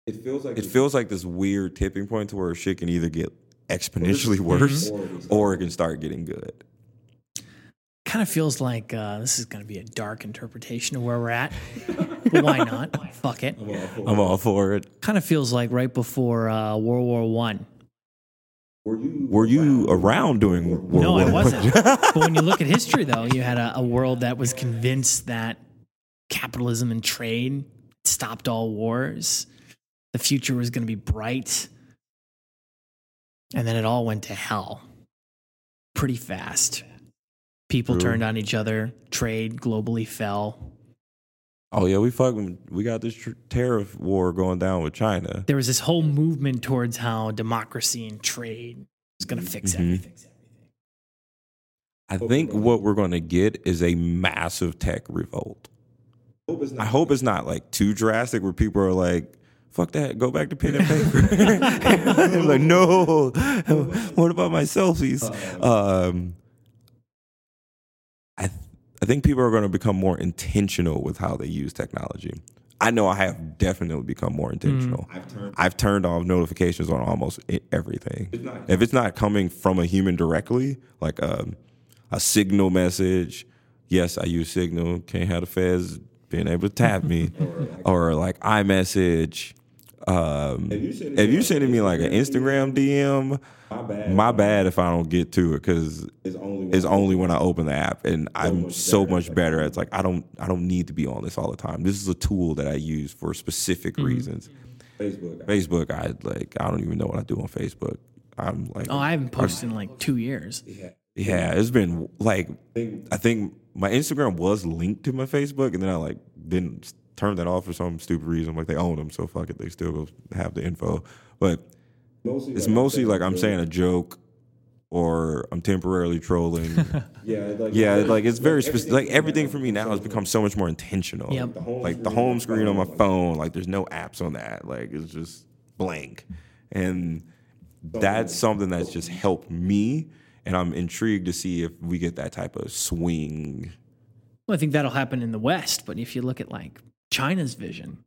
it feels like it feels like this weird tipping point to where shit can either get exponentially worse or it can start getting good. Kind of feels like uh, this is going to be a dark interpretation of where we're at, but why not? Fuck it. I'm all for it. I'm all for it. Kind of feels like right before uh, World War One. Were you were you around, around doing World War One? No, War I wasn't. But when you look at history, though, you had a, a world that was convinced that capitalism and trade stopped all wars. The future was going to be bright, and then it all went to hell pretty fast. People True. turned on each other. Trade globally fell. Oh, yeah, we fucking, we got this tr- tariff war going down with China. There was this whole movement towards how democracy and trade is going to fix mm-hmm. everything. I think what we're going to get is a massive tech revolt. Hope I hope it's not like too drastic where people are like, fuck that, go back to pen and paper. I'm like, no, what about my selfies? Um, I, th- I think people are going to become more intentional with how they use technology. I know I have definitely become more intentional. Mm. I've, turned- I've turned off notifications on almost I- everything. It's not- if it's not coming from a human directly, like um, a Signal message, yes, I use Signal, can't have the feds being able to tap me, or like iMessage. Um, if you're sending me like an Instagram D M, my bad, my bad if I don't get to it, because it's only when, it's only when I open the app, and so I'm much so better much at better. At it's like I don't I don't need to be on this all the time. This is a tool that I use for specific mm-hmm. reasons. Facebook, Facebook, I like I don't even know what I do on Facebook. I'm like, oh, I haven't posted I'm, in like two years. Yeah, yeah, it's been like I think my Instagram was linked to my Facebook, and then I like didn't. Turn that off for some stupid reason. Like, they own them, so fuck it. They still go have the info. But mostly it's like mostly I'm like I'm saying a joke or I'm temporarily trolling. yeah, like, yeah, like it's very specific. Like, everything for me now has become so much more intentional. Yep. Like, the home screen on my phone, like, there's no apps on that. Like, it's just blank. And that's something that's just helped me And I'm intrigued to see if we get that type of swing. Well, I think that'll happen in the West. But if you look at like China's vision,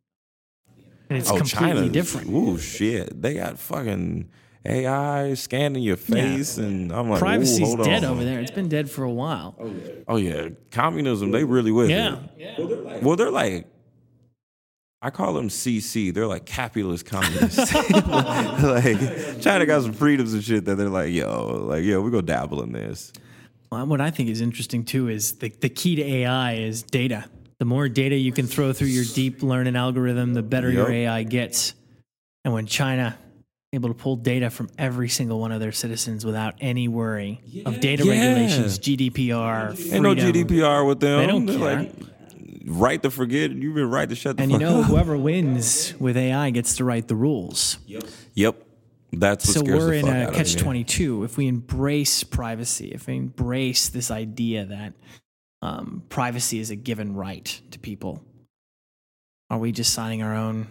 and it's oh, completely China's, different. Ooh, shit. They got fucking A I scanning your face. Yeah. And I'm like, privacy's hold dead on. Over there. It's been dead for a while. Oh, yeah. Oh, yeah. Communism, they really with yeah. it. Yeah. Well, they're like, well, they're like I call them C C. They're like capitalist communists. Like China got some freedoms and shit that they're like, yo, like, yo, we go dabble in this. Well, what I think is interesting too is the the key to A I is data. The more data you can throw through your deep learning algorithm, the better yep. your A I gets. And when China able to pull data from every single one of their citizens without any worry yeah. of data yeah. regulations, G D P R, freedom. Ain't no G D P R with them. They don't they're care. Like, right to forget, you've been right to shut the and fuck up. And you know, up. Whoever wins with A I gets to write the rules. Yep. Yep. That's what so scares the fuck out of me. So we're in a catch twenty-two. If we embrace privacy, if we embrace this idea that um, privacy is a given right to people, are we just signing our own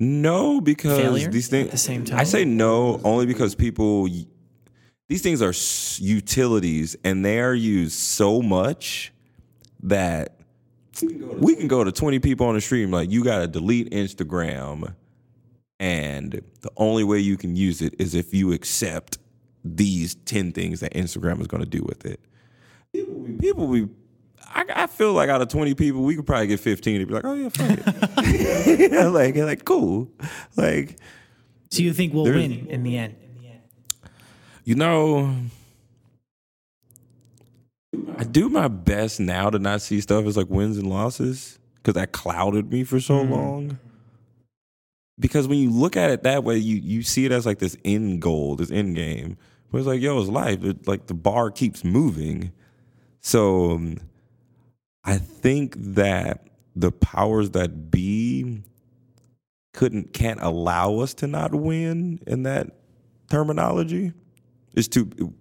No, because failure these things, at the same time? I say no only because people, these things are utilities and they are used so much that we can, go to, we can go to twenty people on the stream. Like, you got to delete Instagram, and the only way you can use it is if you accept these ten things that Instagram is going to do with it. People be, people be I, I feel like out of twenty people, we could probably get fifteen to be like, oh, yeah, fuck it. You know, like, like, cool. Like, so you think we'll win in the end? You know, I do my best now to not see stuff as like wins and losses because that clouded me for so mm. long. Because when you look at it that way, you, you see it as like this end goal, this end game. But it's like, yo, it's life. It, like the bar keeps moving. So um, I think that the powers that be couldn't can't allow us to not win in that terminology. It's too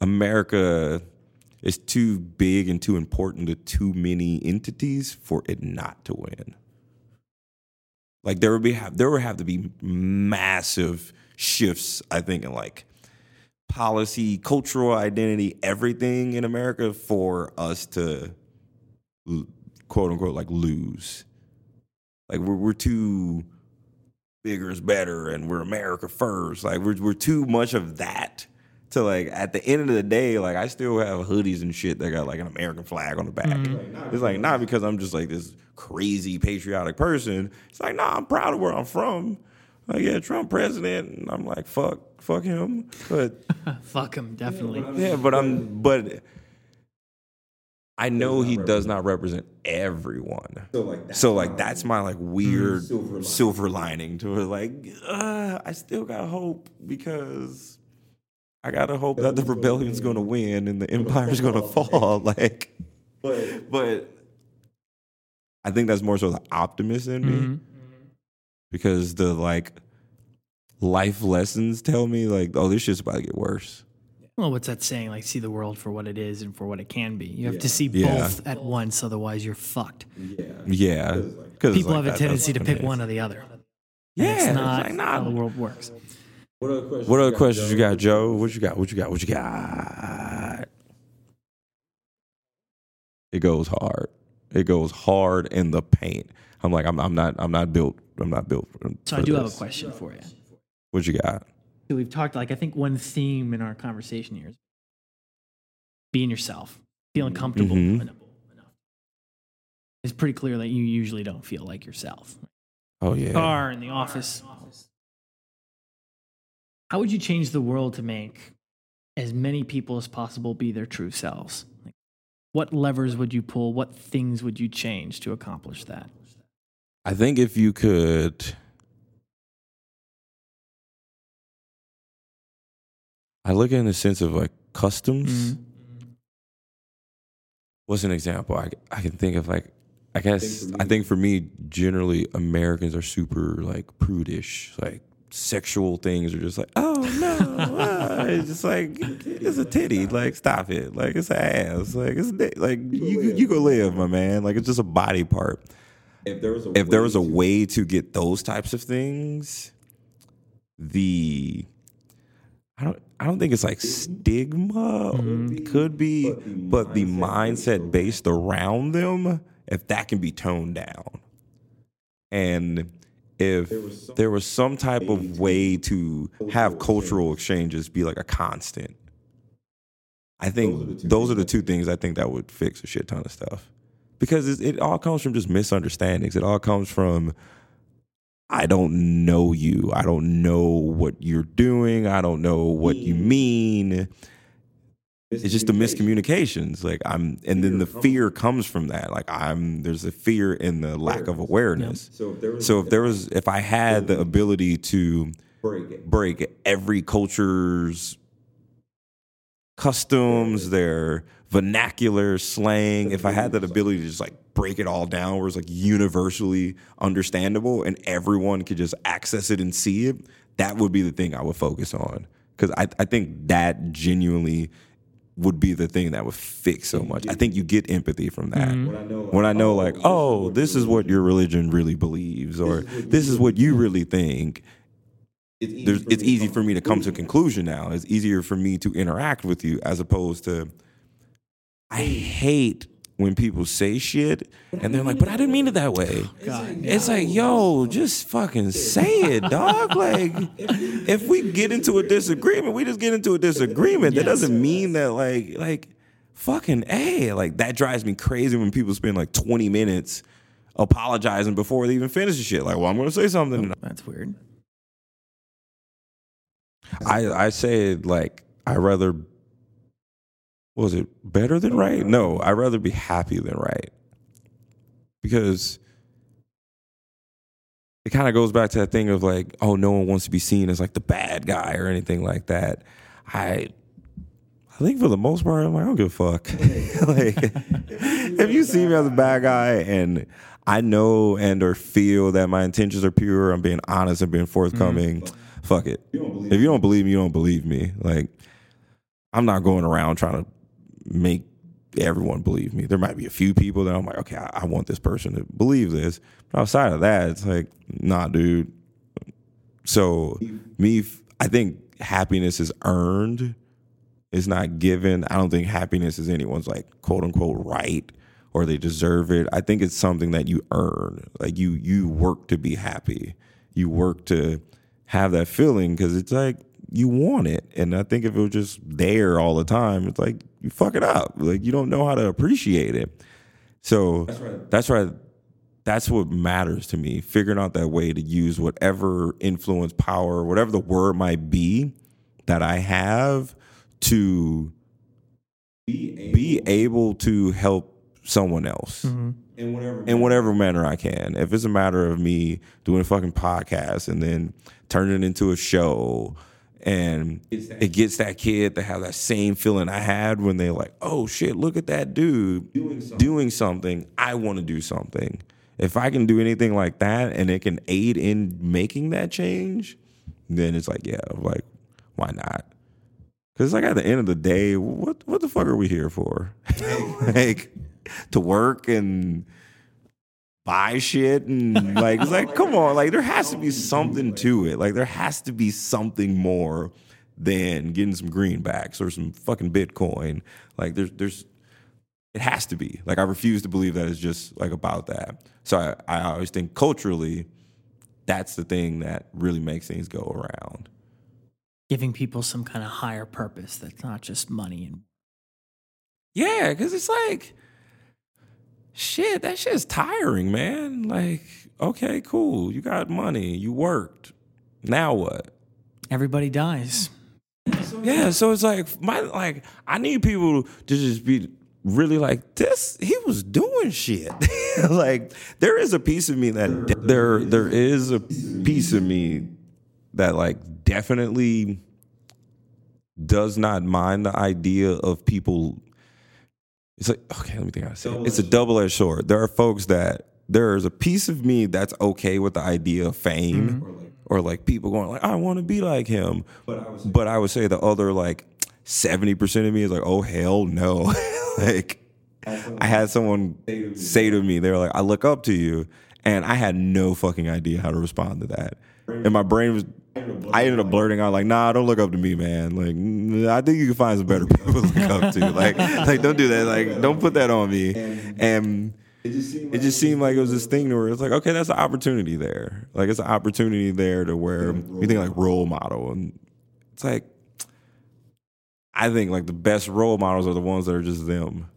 America. It's too big and too important to too many entities for it not to win. Like there would be there would have to be massive shifts, I think, in like policy, cultural identity, everything in America for us to quote unquote like lose. Like we're we're too bigger is better, and we're America first. Like we're we're too much of that. To like at the end of the day, like I still have hoodies and shit that got like an American flag on the back. Mm-hmm. It's like not because I'm just like this crazy patriotic person. It's like nah, I'm proud of where I'm from. Like yeah, Trump president, and I'm like fuck, fuck him, but fuck him definitely. Yeah, but I'm but I know he does not represent everyone. So like that's, so, like, that's my like weird silver, silver lining to it. Like uh, I still got hope because. I gotta hope that the rebellion's gonna win and the empire's gonna fall. Like, but, but I think that's more so the optimist in me, mm-hmm. because the like life lessons tell me like, oh, this shit's about to get worse. Well, what's that saying? Like, see the world for what it is and for what it can be. You have yeah. to see yeah. both at once, otherwise you're fucked. Yeah, yeah. Because people like, have a tendency to pick one or the other. Yeah, it's not, it's like, nah. How the world works. What other questions, what other you, questions got, you got, Joe? What you got? What you got? What you got? It goes hard. It goes hard in the paint. I'm like, I'm, I'm not, I'm not built. I'm not built. So I do this. have a question for you. What you got? So we've talked like I think one theme in our conversation here is being yourself, feeling comfortable mm-hmm. enough. It's pretty clear that you usually don't feel like yourself. Oh yeah. Car in the office. How would you change the world to make as many people as possible be their true selves? Like, what levers would you pull? What things would you change to accomplish that? I think if you could, I look in the sense of like customs. Mm-hmm. What's an example? I, I can think of like, I guess, I think for me, generally Americans are super like prudish, like, sexual things are just like, oh no, uh, it's just like it's a titty, like stop it, like it's an ass, like it's like you you go live, my man, like it's just a body part. If there was a if there was a way to get those types of things, the I I don't I don't think it's like stigma. Mm-hmm. It could be, but the mindset based around them, if that can be toned down. And if there was some, there was some type of way to have cultural exchanges be like a constant, I think those are the two things I think that would fix a shit ton of stuff. Because it all comes from just misunderstandings. It all comes from, I don't know you. I don't know what you're doing. I don't know what you mean. It's just the miscommunications. Like I'm, and then the fear comes from that. Like I'm, there's a fear in the lack of awareness. Yeah. So if there was, if I had the ability to break every culture's customs, their vernacular, slang, if I had that ability to just like break it all down where it's like universally understandable and everyone could just access it and see it, that would be the thing I would focus on. Because I, I think that genuinely would be the thing that would fix so much. I think you get empathy from that. Mm-hmm. When I know like, oh, this is what your religion really believes, or this is what you really think. It's easy, There's, it's easy for me to come to a conclusion now. It's easier for me to interact with you as opposed to, I hate when people say shit and they're like, but I didn't mean it that way. God, it's no. like, yo, just fucking say it, dog. Like, if we get into a disagreement, we just get into a disagreement. That doesn't mean that, like, like fucking A. Like, that drives me crazy when people spend like twenty minutes apologizing before they even finish the shit. Like, well, I'm going to say something. That's weird. I, I say, like, I'd rather, was it better than right? No, I'd rather be happy than right. Because it kind of goes back to that thing of, like, oh, no one wants to be seen as, like, the bad guy or anything like that. I I think for the most part, I'm like, I don't give a fuck. Like, if you see me as a bad guy and I know and or feel that my intentions are pure, I'm being honest, I'm being forthcoming, mm-hmm. Fuck it. If you, if you don't believe me, you don't believe me. Like, I'm not going around trying to make everyone believe me. There might be a few people that I'm like, okay, I, I want this person to believe this. But outside of that, it's like, nah, dude. So, me, I think happiness is earned. It's not given. I don't think happiness is anyone's, like, quote unquote right or they deserve it. I think it's something that you earn. Like, you you work to be happy. You work to have that feeling because it's like you want it. And I think if it was just there all the time, it's like you fuck it up. Like you don't know how to appreciate it. So that's right. That's right. That's what matters to me. Figuring out that way to use whatever influence, power, whatever the word might be that I have to be able, be able to help someone else. Mm-hmm. In whatever, manner. In whatever manner I can. If it's a matter of me doing a fucking podcast and then turning it into a show and it gets that kid to have that same feeling I had when they're like, oh, shit, look at that dude doing something. Doing something. I want to do something. If I can do anything like that and it can aid in making that change, then it's like, yeah, like, why not? Because like at the end of the day, what, what the fuck are we here for? Like... to work and buy shit and like it's like come on, like there has to be something to it. Like there has to be something more than getting some greenbacks or some fucking Bitcoin. Like there's there's it has to be. Like I refuse to believe that it's just like about that. So I, I always think culturally that's the thing that really makes things go around. Giving people some kind of higher purpose that's not just money and yeah, because it's like shit, that shit's tiring, man. Like, okay, cool. You got money. You worked. Now what? Everybody dies. Yeah, so it's like my like I need people to just be really like this. He was doing shit. Like there is a piece of me that there there is a piece of me that like definitely does not mind the idea of people. It's like, okay, let me think how to say it. It's a double-edged sword. There are folks that, there's a piece of me that's okay with the idea of fame mm-hmm. or, like, or like people going like, I want to be like him. But I would say, but I would say the other like seventy percent of me is like, oh, hell no. Like I had someone say to me, they were like, I look up to you. And I had no fucking idea how to respond to that. And my brain was I ended up blurting out like, "Nah, don't look up to me, man. Like, I think you can find some better people to look up to. Like, like don't do that. Like, don't put that on me." And it just seemed like it, just seemed like it was this thing where it's like, okay, that's an opportunity there. Like, it's an opportunity there to where you think like role model, and it's like, I think like the best role models are the ones that are just them.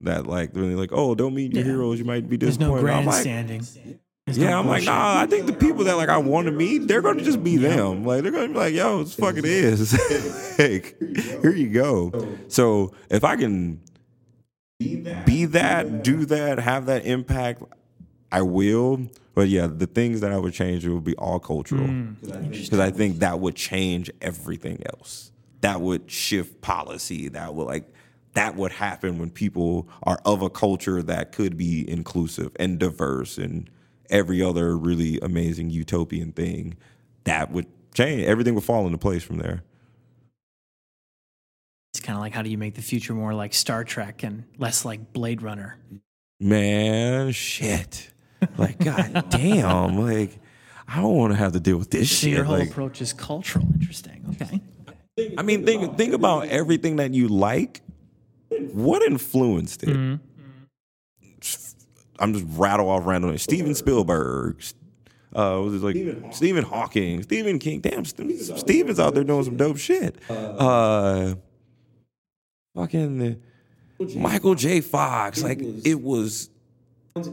That like when they're like, "Oh, don't meet your yeah. heroes. You might be disappointed." There's no grandstanding. Like, There's yeah, no I'm bullshit. Like, nah, I think the people that, like, I want to meet, they're going to just be yeah. them. Like, they're going to be like, yo, this fuck it is. Like, here you go. So if I can be that, be that, do that, have that impact, I will. But, yeah, the things that I would change, it would be all cultural. Because mm. I think that would change everything else. That would shift policy. That would, like, that would happen when people are of a culture that could be inclusive and diverse and every other really amazing utopian thing that would change. Everything would fall into place from there. It's kind of like, how do you make the future more like Star Trek and less like Blade Runner? Man, shit. Like, god damn. Like, I don't want to have to deal with this so shit. Your whole like, approach is cultural. Interesting. Okay. I mean, think think about everything that you like. What influenced it? Mm-hmm. I'm just rattle off randomly. Steven Spielberg, uh, was it like Stephen, Stephen Hawking, Stephen King? Damn, Steven's out there doing some dope shit. Uh, fucking Michael J. Fox. Like, it was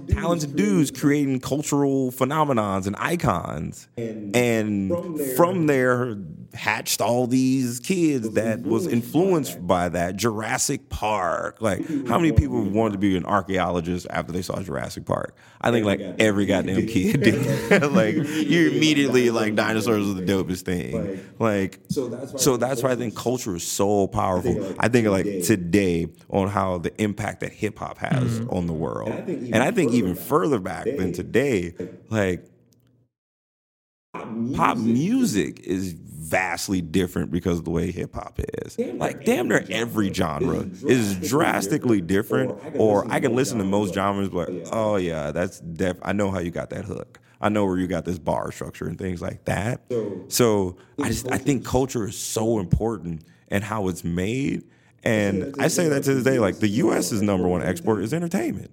talented dudes creating cultural phenomenons and icons, and from there hatched all these kids that was influenced by that. Jurassic Park, like, how many people wanted to be an archaeologist after they saw Jurassic Park? I think like every goddamn kid did. Like, you immediately like, dinosaurs are the dopest thing. Like, so that's why I think culture is so powerful. I think like today on how the impact that hip hop has mm-hmm. on the world, and I I think even further back than today, like, pop music is vastly different because of the way hip-hop is. Like, damn near every genre is drastically different, or I can listen to most genres, but, oh, yeah, that's def- I know how you got that hook. I know where you got this bar structure and things like that. So I just I think culture is so important and how it's made, and I say that to this day, like, the U S's number one export is entertainment.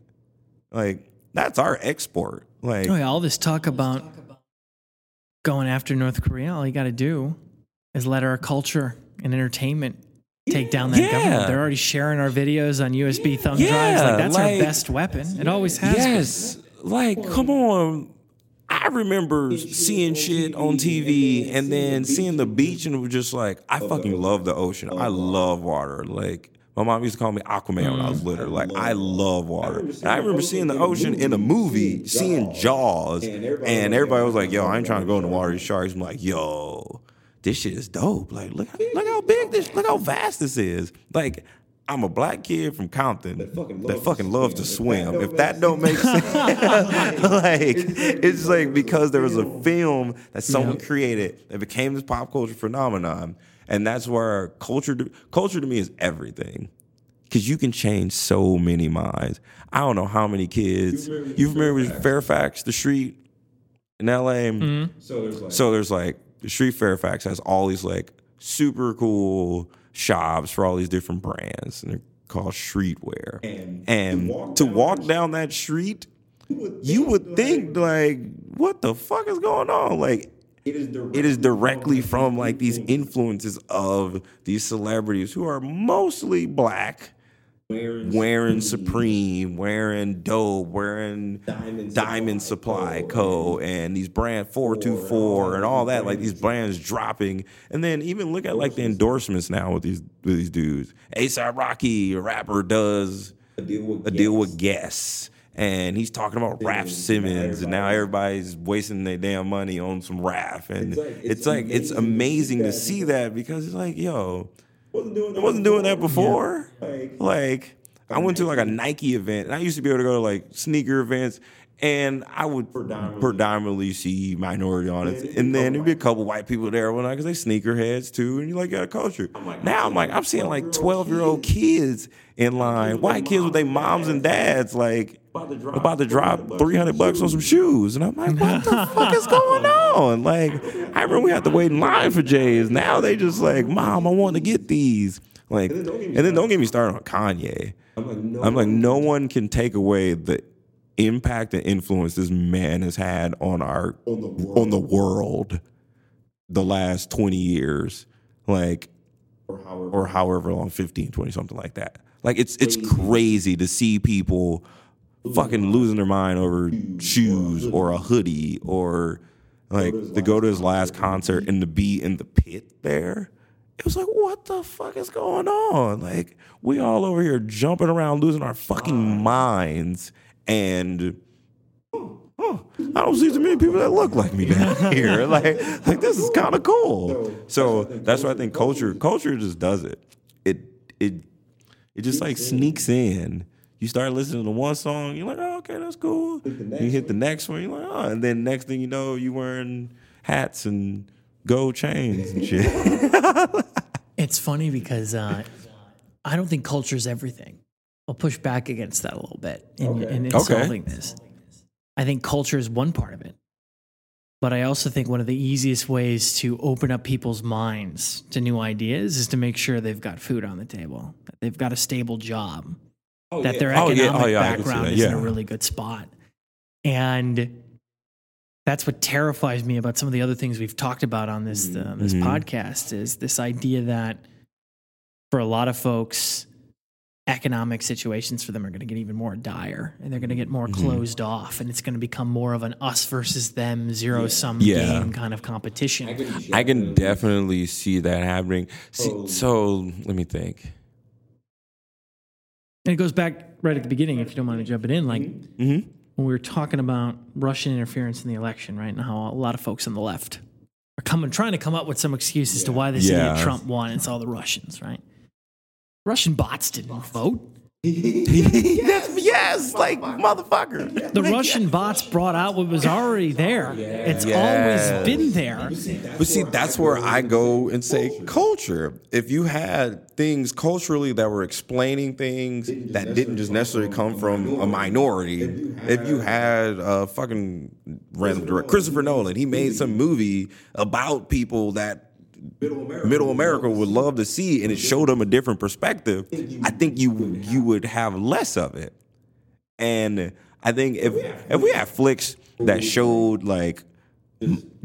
Like, that's our export. Like, oh, yeah, all this talk about going after North Korea, all you got to do is let our culture and entertainment take yeah, down that yeah. government. They're already sharing our videos on U S B yeah, thumb yeah, drives. Like, that's like, our best weapon. It always has yes. been. Yes. Like, come on. I remember seeing shit on T V and then seeing the beach, and it was just like, I fucking love the ocean. I love water. Like, my mom used to call me Aquaman when I was little. Like, I love water. And I remember seeing the ocean in a movie, seeing Jaws, and everybody was like, yo, I ain't trying to go in the water, these sharks. I'm like, yo, this shit is dope. Like, look, look how big this, look how vast this is. Like, I'm a black kid from Compton that fucking loves, that fucking loves to swim. If that don't make sense, like, it's like because there was a film that someone created that became this pop culture phenomenon. And that's where culture, culture to me is everything, because you can change so many minds. I don't know how many kids. You remember, you remember Fairfax. Fairfax, the street in L A? Mm-hmm. So, there's like, so there's like the street Fairfax has all these like super cool shops for all these different brands, and they're called streetwear. And, and to walk, to walk down, down that street, you would, you would think like, what the fuck is going on? Like, It is, it is directly from, like, these influences of these celebrities who are mostly black, wearing, wearing Supreme, wearing Dope, wearing Diamond, Diamond Supply, Supply Co., and these brands, four two four, and all that, like, these brands dropping. And then even look at, like, the endorsements now with these, with these dudes. A$AP Rocky, a rapper, does a deal with a deal with Guess. And he's talking about Raph Simmons, and now everybody's wasting their damn money on some Raph. And it's like, it's, it's, like, amazing, it's amazing to see that, because it's like, yo, wasn't doing that I wasn't doing that before. Yeah. Like, like, I went to like a Nike event, and I used to be able to go to like sneaker events, and I would predominantly, predominantly see minority audience. Yeah, and then oh there'd be a couple white people there one night because they sneakerheads too, and you like got a culture. I'm like, now I'm like, I'm seeing like twelve-year-old kids in line, white kids with their moms and dads, like, about to drop, about to drop three hundred bucks on some shoes. And I'm like, what the fuck is going on? Like, I remember we had to wait in line for J's. Now they just like, Mom, I want to get these. Like, and then, and then don't get me started on Kanye. I'm like, no, I'm like, no one can take away the impact and influence this man has had on our on the world, on the, world the last twenty years, like, or however, or however long, fifteen, twenty, something like that. Like, it's it's crazy to see people fucking losing their mind over shoes or a hoodie, or like to go to his last concert and to be in the pit there. It was like, what the fuck is going on? Like, we all over here jumping around, losing our fucking minds, and oh, oh, I don't see too many people that look like me down here. Like, like this is kind of cool. So that's why I think culture, culture just does it. It it it just like sneaks in. You start listening to one song, you're like, oh, okay, that's cool. You hit the next one, you're like, oh, and then next thing you know, you wearing hats and gold chains and shit. It's funny because uh, I don't think culture is everything. I'll push back against that a little bit in, okay. in, in okay. solving this. I think culture is one part of it. But I also think one of the easiest ways to open up people's minds to new ideas is to make sure they've got food on the table, that they've got a stable job, oh, that yeah. their economic oh, yeah. Oh, yeah. background yeah. is in a really good spot. And that's what terrifies me about some of the other things we've talked about on this uh, this mm-hmm. podcast, is this idea that for a lot of folks, economic situations for them are going to get even more dire, and they're going to get more mm-hmm. closed off, and it's going to become more of an us versus them, zero-sum yeah. yeah. game kind of competition. I can, I can definitely see that happening. See, oh. So let me think. And it goes back right at the beginning, if you don't mind me jumping in, like... Mm-hmm. When we were talking about Russian interference in the election, right, and how a lot of folks on the left are coming, trying to come up with some excuse as yeah. to why this yeah. idiot Trump won, it's all the Russians, right? Russian bots didn't bots. vote. yes, yes, like motherfucker. The Russian yes. bots brought out what was already there. Yeah. It's yes. always been there. But see, that's where I go and say culture. If you had things culturally that were explaining things that didn't just necessarily come from a minority, if you had a fucking random director, Christopher Nolan, he made some movie about people that Middle America, Middle America would love to see, and it showed them a different perspective, I think you you would have less of it. And I think if if we had flicks that showed like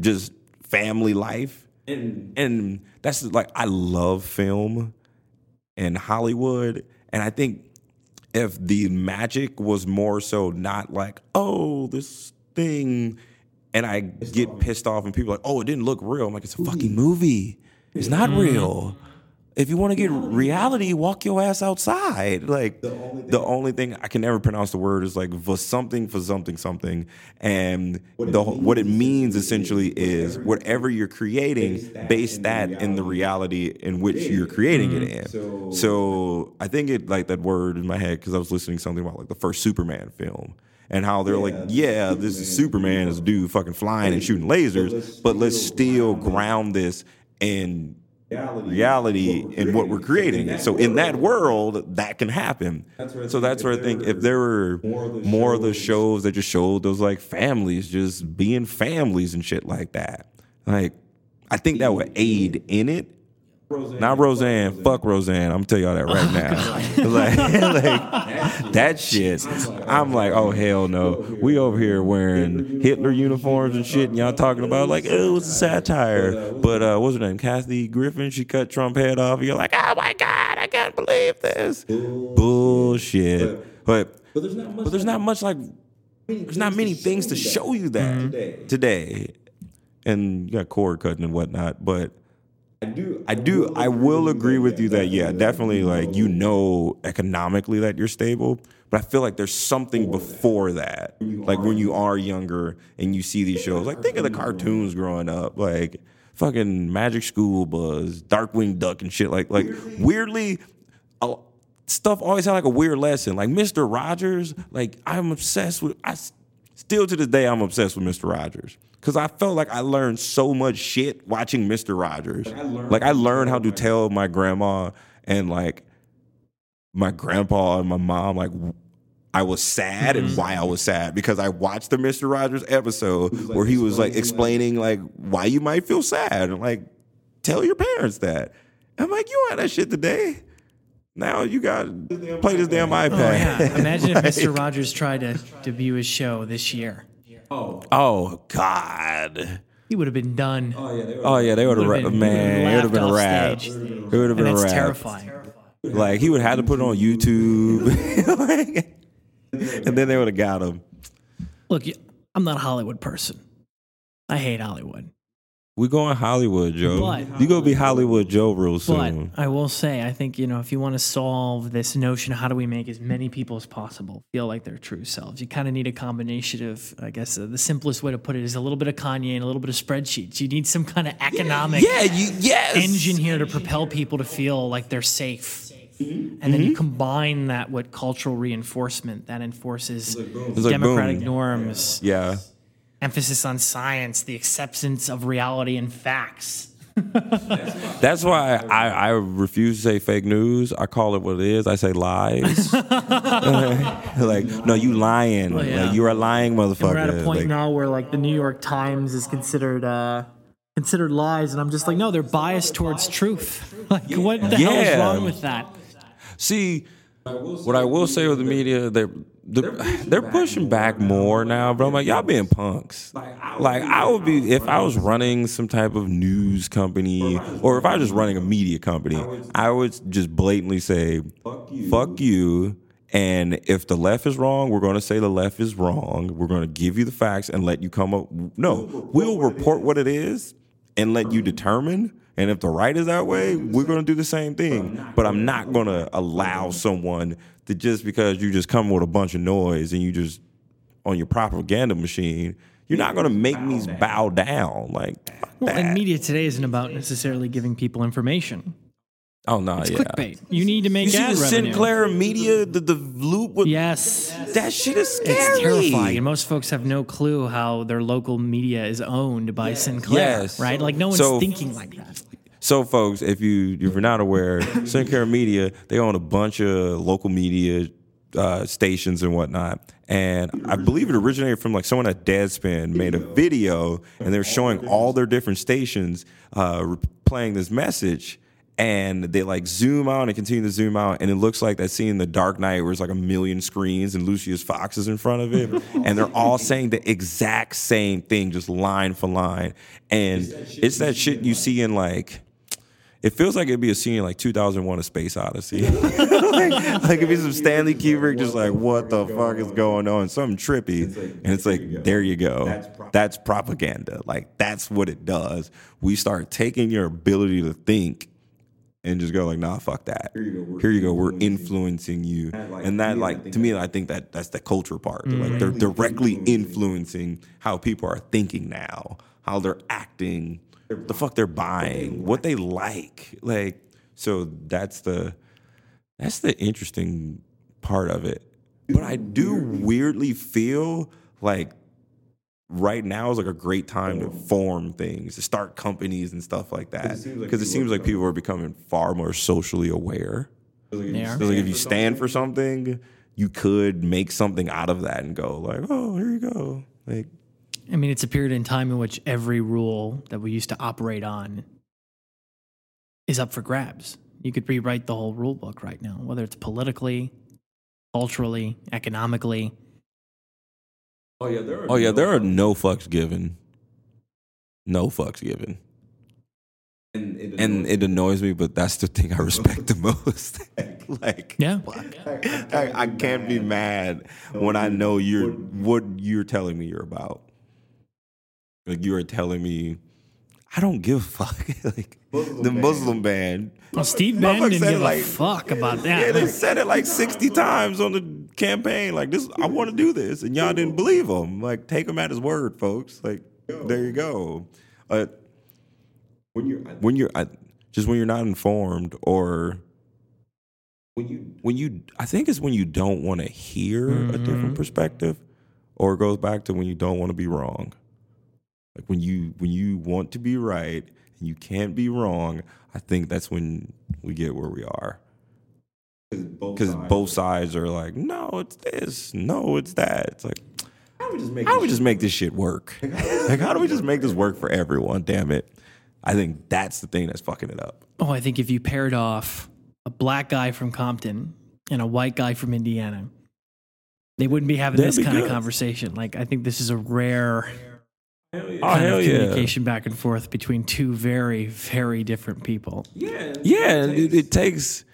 just family life, and that's like, I love film and Hollywood, and I think if the magic was more so not like, oh, this thing. And I get pissed off, and people are like, oh, it didn't look real. I'm like, it's a fucking movie. It's not real. If you want to get reality, walk your ass outside. Like, the only thing, the only thing I can never pronounce the word is like for something, for something, something. And what, the, it, means, what it means essentially is whatever you're creating, base that in the reality in which you're creating it in. So, so I think it, like that word in my head, because I was listening to something about like the first Superman film. And how they're yeah, like, yeah, Superman, this is Superman, this dude fucking flying and shooting lasers, but let's, but let's still ground this in reality, reality and what we're creating. And so in that world, that can happen. That's so that's where I think if there were more of the, more shows, of the shows that just showed those like families just being families and shit like that, like I think that would aid in it. Roseanne, Not Roseanne, fuck Roseanne. fuck Roseanne. I'm gonna tell y'all that right now. like, like that shit. I'm like, oh hell no. We over here wearing Hitler uniforms and shit, and y'all talking about like, oh, it's a satire. But uh, what's her name? Kathy Griffin. She cut Trump's head off. And you're like, oh my god, I can't believe this. Bullshit. But but there's not much. But there's not much like. There's not many things to show you that today, and you got cord cutting and whatnot, but. I do. I do. I will agree with you that, yeah, definitely, like, you know economically that you're stable, but I feel like there's something before that. Like, when you are younger and you see these shows, like, think of the cartoons growing up, like, fucking Magic School Buzz, Darkwing Duck and shit. Like, like weirdly, uh, stuff always had, like, a weird lesson. Like, Mister Rogers, like, I'm obsessed with... I Still to this day, I'm obsessed with Mister Rogers because I felt like I learned so much shit watching Mister Rogers. Like I learned, like I learned how to tell my grandma and like my grandpa and my mom, like I was sad mm-hmm. and why I was sad, because I watched the Mister Rogers episode like where he was like explaining like why you might feel sad and like tell your parents that. I'm like, you had that shit today. Now you got to play this damn iPad. Oh, yeah. Imagine like, if Mister Rogers tried to debut his show this year. Oh, oh God. He would have been done. Oh, yeah, they would have oh, yeah, they would've would've been, man, it would have been a wrap. It would have been a wrap. That's terrifying. Like, he would have had to put it on YouTube. like, and then they would have got him. Look, I'm not a Hollywood person. I hate Hollywood. We're going Hollywood, Joe. But, you're going to be Hollywood Joe real soon. But I will say, I think, you know, if you want to solve this notion, how do we make as many people as possible feel like their true selves? You kind of need a combination of, I guess, uh, the simplest way to put it is a little bit of Kanye and a little bit of spreadsheets. You need some kind of economic yeah, yeah, you, yes. engine here to propel people to feel like they're safe. Mm-hmm. And then mm-hmm. you combine that with cultural reinforcement that enforces like democratic like norms. Yeah. yeah. Emphasis on science, the acceptance of reality and facts. That's why I, I refuse to say fake news. I call it what it is. I say lies. Like, no, you lying. Well, yeah. Like, you're a lying motherfucker. And we're at a point like, now where like the New York Times is considered uh, considered lies, and I'm just like, no, they're biased towards truth. Like, what the yeah. hell is wrong with that? See, what I will say with the media, they're They're, they're pushing back more now, bro. I'm like, y'all being punks. Like, I would be, if I was running some type of news company or if I was just running a media company, I would just blatantly say, fuck you. And if the left is wrong, we're going to say the left is wrong. We're going to give you the facts and let you come up. No, we'll report what it is and let you determine. And if the right is that way, we're going to do the same thing. But I'm not going to allow someone to just because you just come with a bunch of noise and you just on your propaganda machine, you're not going to make me bow down. Like, well, and media today isn't about necessarily giving people information. Oh, no, it's yeah. clickbait. You need to make you ad revenue. You see the Sinclair media, the, the loop? With, yes. That shit is scary. It's terrifying. And most folks have no clue how their local media is owned by yes. Sinclair, yes. right? Like, no one's so, thinking like that. So, folks, if, you, if you're not aware, Sinclair Media, they own a bunch of local media uh, stations and whatnot. And I believe it originated from, like, someone at Deadspin made a video, and they were showing all their different stations uh, playing this message. And they like zoom out and continue to zoom out, and it looks like that scene in The Dark Knight where it's like a million screens and Lucius Fox is in front of it, and they're all saying the exact same thing, just line for line. And it's that shit, it's that you, shit you see in like, it feels like it'd be a scene in like two thousand one: A Space Odyssey. like, like it'd be some Stanley Kubrick, just like what the fuck is going on? Something trippy, and it's like there you go. That's propaganda. Like that's what it does. We start taking your ability to think. And just go like, nah, fuck that. Here you go. We're, Here you go, we're influencing you. And that, like, to me, I think that that's the culture part. Mm-hmm. Like, they're directly influencing how people are thinking now, how they're acting, the fuck they're buying, what they like. Like, so that's the that's the interesting part of it. But I do weirdly feel like right now is like a great time to form things, to start companies and stuff like that. Because it seems like people are becoming far more socially aware. Yeah. So like if you stand for something, you could make something out of that and go like, oh, here you go. Like, I mean, it's a period in time in which every rule that we used to operate on is up for grabs. You could rewrite the whole rule book right now, whether it's politically, culturally, economically. Oh yeah, there are, oh, yeah, no, there are no fucks given. No fucks given. And it, and it annoys me, but that's the thing I respect the most. Like, yeah. I, I, I can't be mad when I know you're what you're telling me you're about. Like you are telling me, I don't give a fuck. Like Muslim the Muslim ban. Well, Steve Bannon didn't give like, a fuck about that. Yeah, they said it like sixty times on the campaign, like this, I want to do this, and y'all didn't believe him. Like, take him at his word, folks. Like, there you go. Uh, when you're, when you're, I, just when you're not informed, or when you, when you, I think it's when you don't want to hear mm-hmm. a different perspective, or it goes back to when you don't want to be wrong. Like when you, when you want to be right and you can't be wrong. I think that's when we get where we are. Because both, both, both sides are like, no, it's this, no, it's that. It's like, how do we just make, this, we just make this shit work? Like, how do we just make this work for everyone? Damn it. I think that's the thing that's fucking it up. Oh, I think if you paired off a black guy from Compton and a white guy from Indiana, they wouldn't be having That'd this be kind good. of conversation. Like, I think this is a rare hell yeah. kind oh, of communication yeah. back and forth between two very, very different people. Yeah. Yeah. It takes, it takes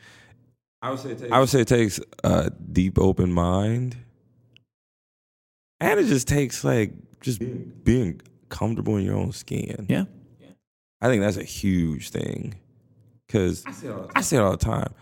I would say it takes, I would say it takes a deep, open mind. And it just takes, like, just being comfortable in your own skin. Yeah. I think that's a huge thing, because I say it all the time.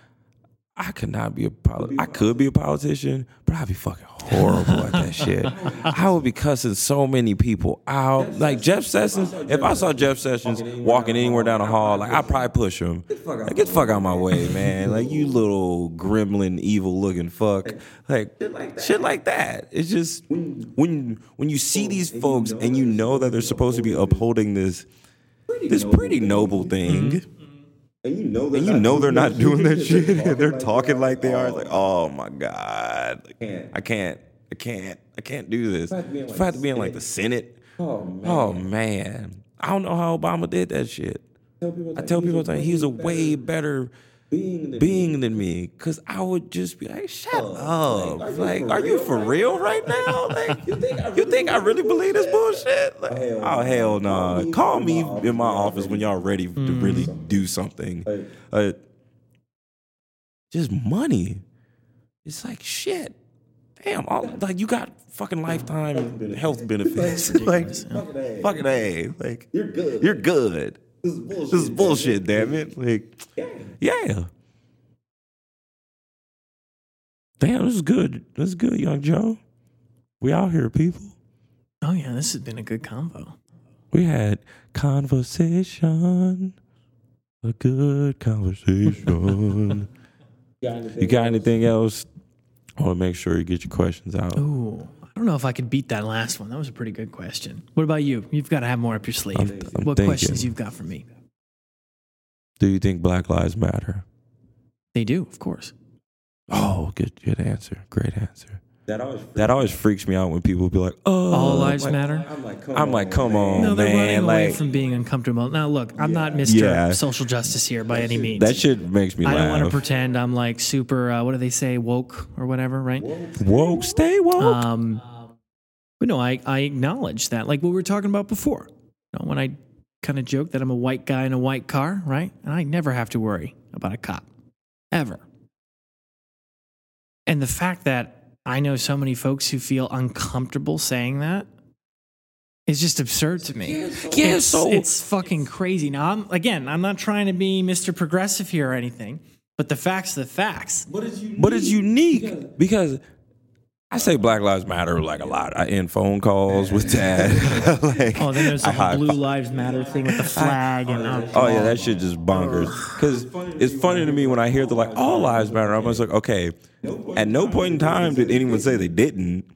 I could not be a polit- I could be a politician, but I'd be fucking horrible at that shit. I would be cussing so many people out. Like Jeff Sessions, if I saw Jeff Sessions walking anywhere down the hall, like I'd probably push him. Like, get the fuck out of my way, man. Like, you little gremlin, evil looking fuck. Like, shit like that. It's just when when you see these folks and you know that they're supposed to be upholding this. Pretty this pretty noble thing. thing. Mm-hmm. And you know they're, you not, know they're not doing that shit. They're, they're like talking like they are. It's like, oh my God. Like, can't. I can't. I can't. I can't do this. If I like have to be in like the Senate. Oh man. oh, man. I don't know how Obama did that shit. Tell I tell people that he's a way better being than, being than me. Because I would just be like, shut oh, up. Like, are you, like, for, are real you for real right now? Like, you think I really, you think I really believe this bullshit? Like, hell oh, hell no. Nah. Call me in my office when y'all ready mm. to really do something. Uh, just money. It's like, shit. Damn. All, like, you got fucking lifetime health benefits. Like, fucking A. Like, you're good. You're good. This is bullshit. This is bullshit, damn it. Like, yeah. yeah. Damn, this is good. This is good, Young Joe. We out here, people. Oh, yeah, this has been a good convo. We had conversation. A good conversation. You got anything, you got anything else? I want to make sure you get your questions out. Ooh. I don't know if I could beat that last one. That was a pretty good question. What about you? You've got to have more up your sleeve. I'm, I'm what thinking. Questions you've got for me? Do you think Black Lives Matter? They do, of course. Oh, good, good answer. Great answer. That always freaks, that always freaks me out when people be like, "Oh, all lives like, matter." I'm like, "Come, I'm on, like, come man. on, no, they're man. running like, away from being uncomfortable." Now, look, I'm yeah, not Mister Yeah. Social Justice here by that any shit, means. That shit makes me. I laugh. don't want to pretend I'm like super. Uh, what do they say, woke or whatever, right? Woke, woke stay woke. Um, but no, I I acknowledge that, like what we were talking about before. You know, when I kind of joke that I'm a white guy in a white car, right? And I never have to worry about a cop ever. And the fact that I know so many folks who feel uncomfortable saying that. It's just absurd to me. Yeah, so, yeah, so it's fucking crazy. Now, I'm, again, I'm not trying to be Mister Progressive here or anything, but the facts are the facts. But it's unique, but it's unique yeah. because I say Black Lives Matter like a lot. I end phone calls with that. Like, oh, then there's the like Blue Lives Matter thing with the flag. I, and oh, oh, yeah, that shit just bonkers. Because it's funny to me when I hear the like, all lives matter. I'm just like, okay, at no point in time did anyone say they didn't.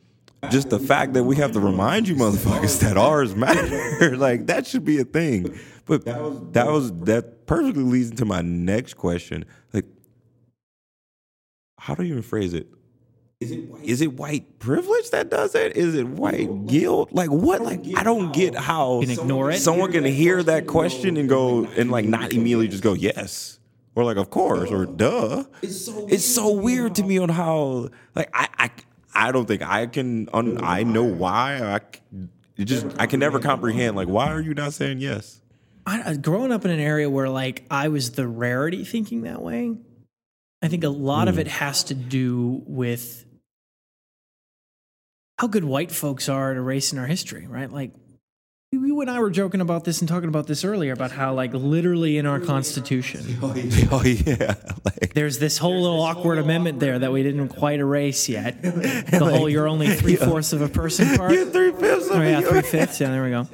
Just the fact that we have to remind you motherfuckers that ours matter. Like, that should be a thing. But that was, that was that perfectly leads into my next question. Like, how do you even phrase it? Is it, white? Is it white privilege that does it? Is it white guilt? Like what? Like I don't get how can ignore it. Someone can hear that question and go and like not immediately just go yes or like of course or duh. It's so weird, it's so weird to me on how like I I, I don't think I can un, I know why I it just I can never comprehend like why are you not saying yes? I, growing up in an area where like I was the rarity thinking that way, I think a lot mm. of it has to do with how good white folks are at erasing our history, right? Like, you and I were joking about this and talking about this earlier about how, like, literally in our Constitution, oh, yeah. Oh, yeah. Like, there's this whole there's little this awkward whole amendment awkward there that we didn't quite erase yet. The like, whole you're only three fourths yeah. of a person part. You're three fifths of a oh, yeah, three fifths. Yeah, there we go.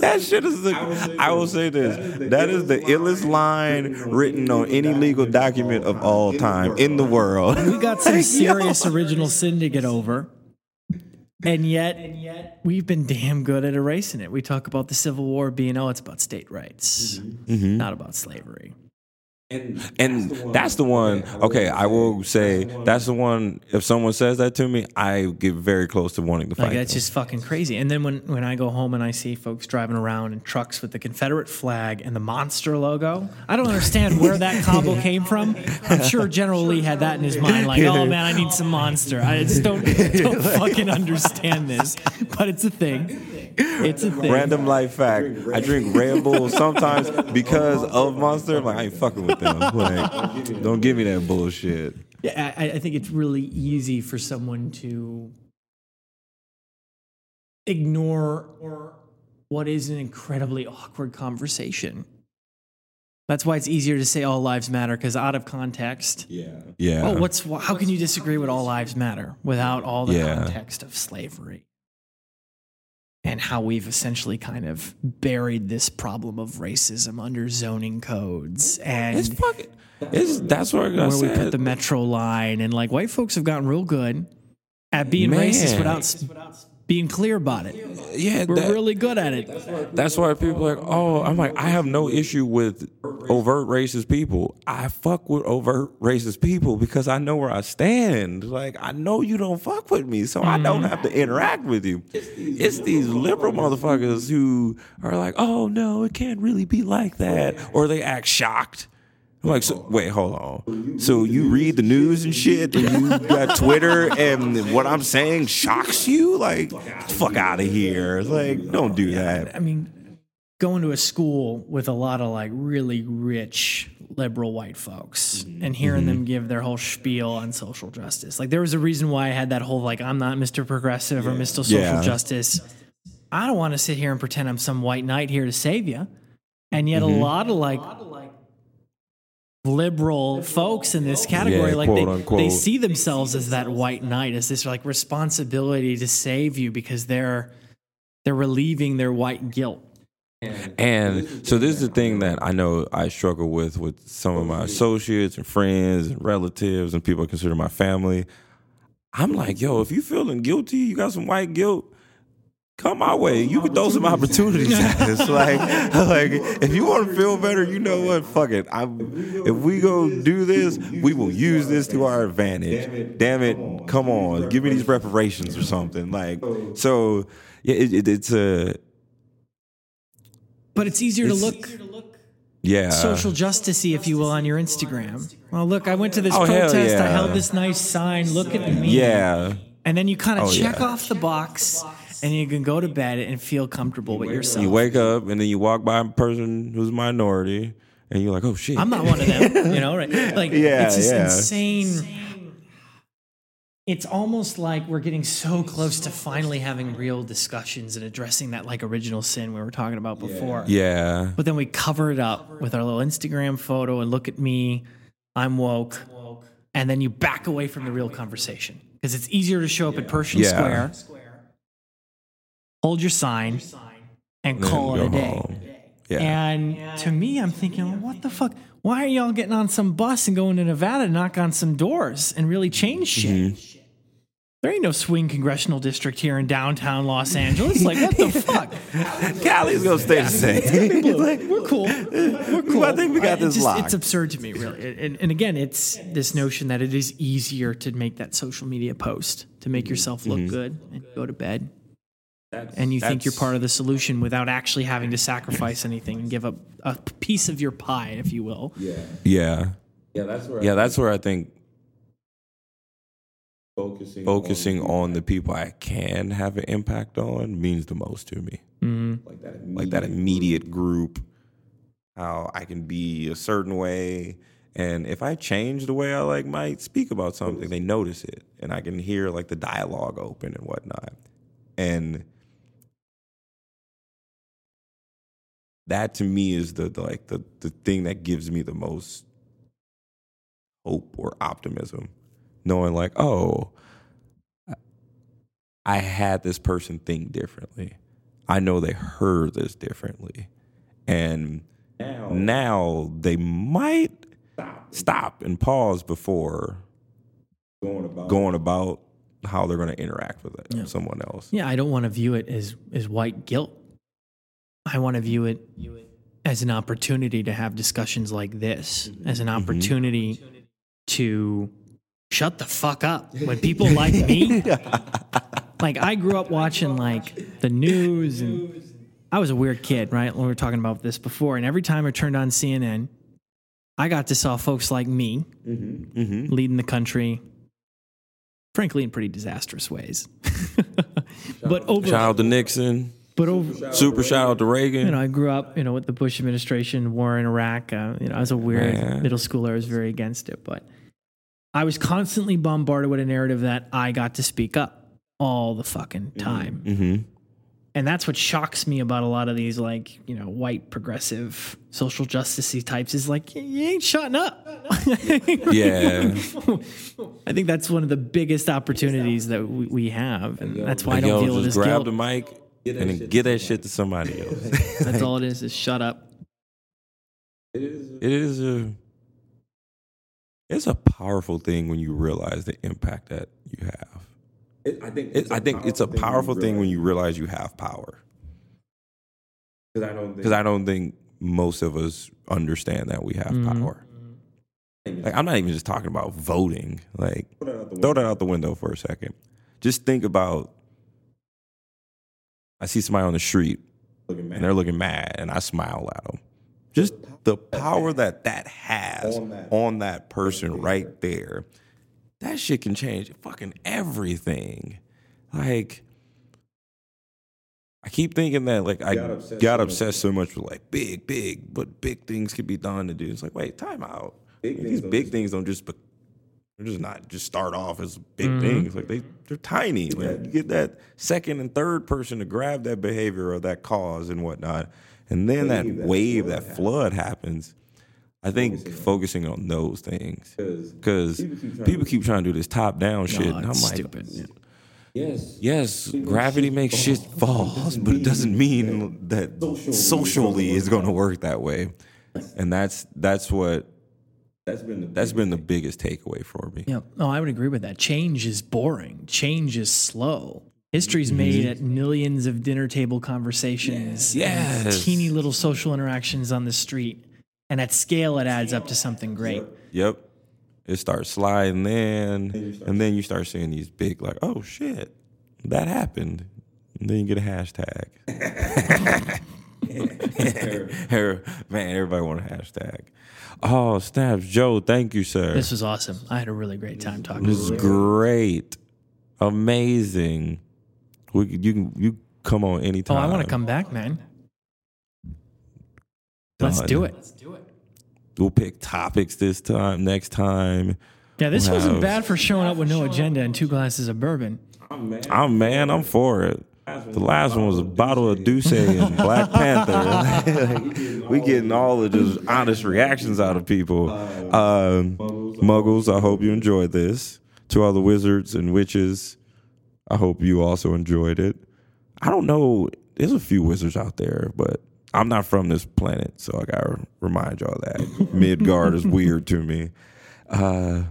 That shit is the. I will say this. That is the illest line written on any legal document of all time in the world. We got some serious original sin to get over. And yet, and yet, we've been damn good at erasing it. We talk about the Civil War being, oh, it's about state rights, mm-hmm. not about slavery. And that's and the one. That's the one okay, okay, I will say that's the, that's the one. If someone says that to me, I get very close to wanting to fight. Like, that's them. Just fucking crazy. And then when, when I go home and I see folks driving around in trucks with the Confederate flag and the monster logo, I don't understand where that combo came from. I'm sure General Lee had that in his mind. Like, oh man, I need some monster. I just don't don't fucking understand this, but it's a thing. It's a thing. Random life fact: I drink Red Bull sometimes because of Monster. I'm like, I ain't fucking with. Them. Like, don't give me that bullshit. Yeah, I, I think it's really easy for someone to ignore or what is an incredibly awkward conversation. That's why it's easier to say all lives matter, because out of context. Yeah. Yeah. Oh, what's how can you disagree with all lives matter without all the yeah. context of slavery and how we've essentially kind of buried this problem of racism under zoning codes, and it's fucking, it's, that's where, where we put the metro line, and like white folks have gotten real good at being Man. racist without being clear about it. Yeah, we're that, really good at it. That's why people, that's why people are like, oh, I'm like, I have no issue with overt racist people. I fuck with overt racist people because I know where I stand. Like, I know you don't fuck with me, so mm. I don't have to interact with you. It's these, it's these liberal motherfuckers who are like, oh, no, it can't really be like that. Or they act shocked. I'm like, so, wait, hold on. So you read the news and shit, and you got Twitter, and what I'm saying shocks you? Like, fuck out of here. Like, don't do that. I mean, going to a school with a lot of, like, really rich liberal white folks mm-hmm. and hearing mm-hmm. them give their whole spiel on social justice. Like, there was a reason why I had that whole, like, I'm not Mister Progressive yeah. or Mister Social yeah. Justice. I don't want to sit here and pretend I'm some white knight here to save you. And yet mm-hmm. a lot of, like... liberal folks in this category, yeah, like they, they see themselves as that white knight, as this like responsibility to save you because they're they're relieving their white guilt. And so this is the thing that I know I struggle with with some of my associates and friends and relatives and people I consider my family. I'm like, yo, if you feeling guilty, you got some white guilt, come my way. You can throw some opportunities at us. Like, like, if you want to feel better, you know what? Fuck it. I'm, if we go do this, we will use this to our advantage. Damn it. Come on. Give me these reparations or something. Like, so, yeah, it, it, it's a. But it's easier it's, to look. Yeah. Social justice-y, if you will, on your Instagram. Well, look, I went to this oh, protest. Yeah. I held this nice sign. Look at me. Yeah. And then you kind of oh, check yeah. off the box. And you can go to bed and feel comfortable with yourself. You wake up and then you walk by a person who's a minority and you're like, oh shit, I'm not one of them. You know, right? Like, yeah, it's just yeah. insane. It's almost like we're getting so close to finally having real discussions and addressing that like original sin we were talking about before. Yeah. yeah. But then we cover it up with our little Instagram photo and look at me, I'm woke. And then you back away from the real conversation because it's easier to show up yeah. at Pershing yeah. Square. Hold your sign and call it a day. Yeah. And to me, I'm thinking, what the fuck? Why are y'all getting on some bus and going to Nevada to knock on some doors and really change shit? Mm-hmm. There ain't no swing congressional district here in downtown Los Angeles. Like, what the fuck? Cali's going to stay the same. Like, we're cool. We're cool. I think we got this locked. It's absurd to me, really. And, and again, it's this notion that it is easier to make that social media post, to make yourself look mm-hmm. good and go to bed. That's, and you think you're part of the solution without actually having to sacrifice anything and give up a, a piece of your pie, if you will. Yeah. Yeah. Yeah, that's where, yeah, I, that's think where I think focusing, focusing on, on the people I can have an impact on means the most to me. Mm-hmm. Like, that like that immediate group, how I can be a certain way. And if I change the way I like might speak about something, they notice it. And I can hear like the dialogue open and whatnot. And that to me is the, the like the, the thing that gives me the most hope or optimism, knowing like, oh, I had this person think differently. I know they heard this differently, and now, now they might stop. stop and pause before going about going about how they're going to interact with it, yeah. someone else. Yeah, I don't want to view it as, as white guilt. I want to view it as an opportunity to have discussions like this, as an opportunity mm-hmm. to shut the fuck up when people like me. Like, I grew up watching, like, the news, and I was a weird kid, right? We were talking about this before, and every time I turned on C N N, I got to saw folks like me mm-hmm. Mm-hmm. leading the country, frankly, in pretty disastrous ways. But over Child to Nixon. But over, super shout out to Reagan. You know, I grew up, you know, with the Bush administration, war in Iraq. Uh, you know, I was a weird Man. middle schooler. I was very against it, but I was constantly bombarded with a narrative that I got to speak up all the fucking time, mm-hmm. and that's what shocks me about a lot of these, like, you know, white progressive social justicey types. Is like, you ain't shutting up. Yeah, I think that's one of the biggest opportunities that we, we have, and that's why I don't deal with this guilt. Grab the mic. Get and then give that shit to somebody else. That's all it is, is shut up. It is a, it is a it's a powerful thing when you realize the impact that you have. It, I think it's it, a I think powerful, it's a powerful thing, thing when you realize you have power. Because I don't think, I don't think most of us understand that we have mm-hmm. power. Like, I'm not even just talking about voting. Like, throw that out the, throw that out the window for a second. Just think about, I see somebody on the street, and they're looking mad, and I smile at them. Just the power that that has on that, on that person right there, that shit can change fucking everything. Like, I keep thinking that, like, I got obsessed, got obsessed so much with, like, big, big, but big things could be done to do. It's like, wait, time out. Big These things big things don't just, they're just not just start off as big mm-hmm. things. Like, they, they're tiny. Like, you get that second and third person to grab that behavior or that cause and whatnot, and then that wave, that flood happens. I think focusing on those things, because people keep trying to do this top down shit, and I'm like, stupid. Yes, yes, gravity makes shit fall, but it doesn't mean that socially it's going to work that way, and that's that's what. That's been the that's been the biggest takeaway for me. Yeah, no, I would agree with that. Change is boring. Change is slow. History's made mm-hmm. at millions of dinner table conversations, yes. Yes. teeny little social interactions on the street, and at scale, it adds up to something great. Yep, it starts sliding in, and, and then you start seeing these big, like, oh shit, that happened. And then you get a hashtag. Man, everybody want a hashtag. Oh, snaps. Joe, thank you, sir. This was awesome. I had a really great time talking to you. This is great. Amazing. We, you can you come on anytime. Oh, I want to come back, man. Done. Let's do it. Let's do it. We'll pick topics this time, next time. Yeah, this we'll wasn't have, bad for showing up with no agenda and two glasses of bourbon. I'm mad. I'm, man, I'm for it. The last one was a bottle of Douce and Black Panther. We getting all of just honest reactions out of people. Um, Muggles, I hope you enjoyed this. To all the wizards and witches, I hope you also enjoyed it. I don't know. There's a few wizards out there, but I'm not from this planet, so I got to remind y'all that. Midgard is weird to me. Uh,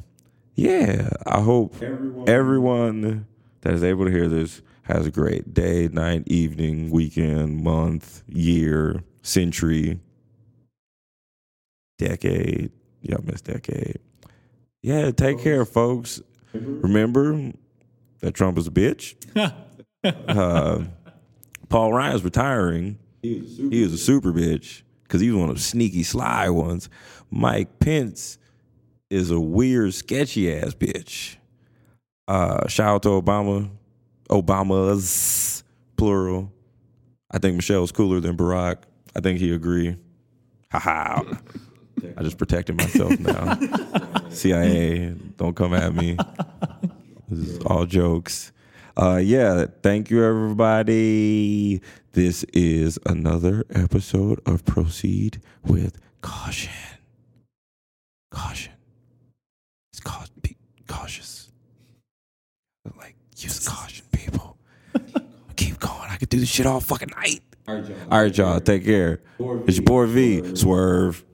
yeah, I hope everyone that is able to hear this has a great day, night, evening, weekend, month, year, century, decade. Y'all miss decade. Yeah, take care, folks. Remember that Trump is a bitch. uh, Paul Ryan's retiring. He was a super, he was a super bitch because he was one of the sneaky, sly ones. Mike Pence is a weird, sketchy-ass bitch. Uh, shout out to Obama. Obama's, plural. I think Michelle's cooler than Barack. I think he agree. Ha ha. I just protected myself now. C I A, don't come at me. This is all jokes. Uh, yeah, thank you, everybody. This is another episode of Proceed with Caution. Caution. It's called be cautious. But like, use caution. Keep going. I could do this shit all fucking night. All right, y'all. All right, y'all. Take care. It's your boy V. Swerve.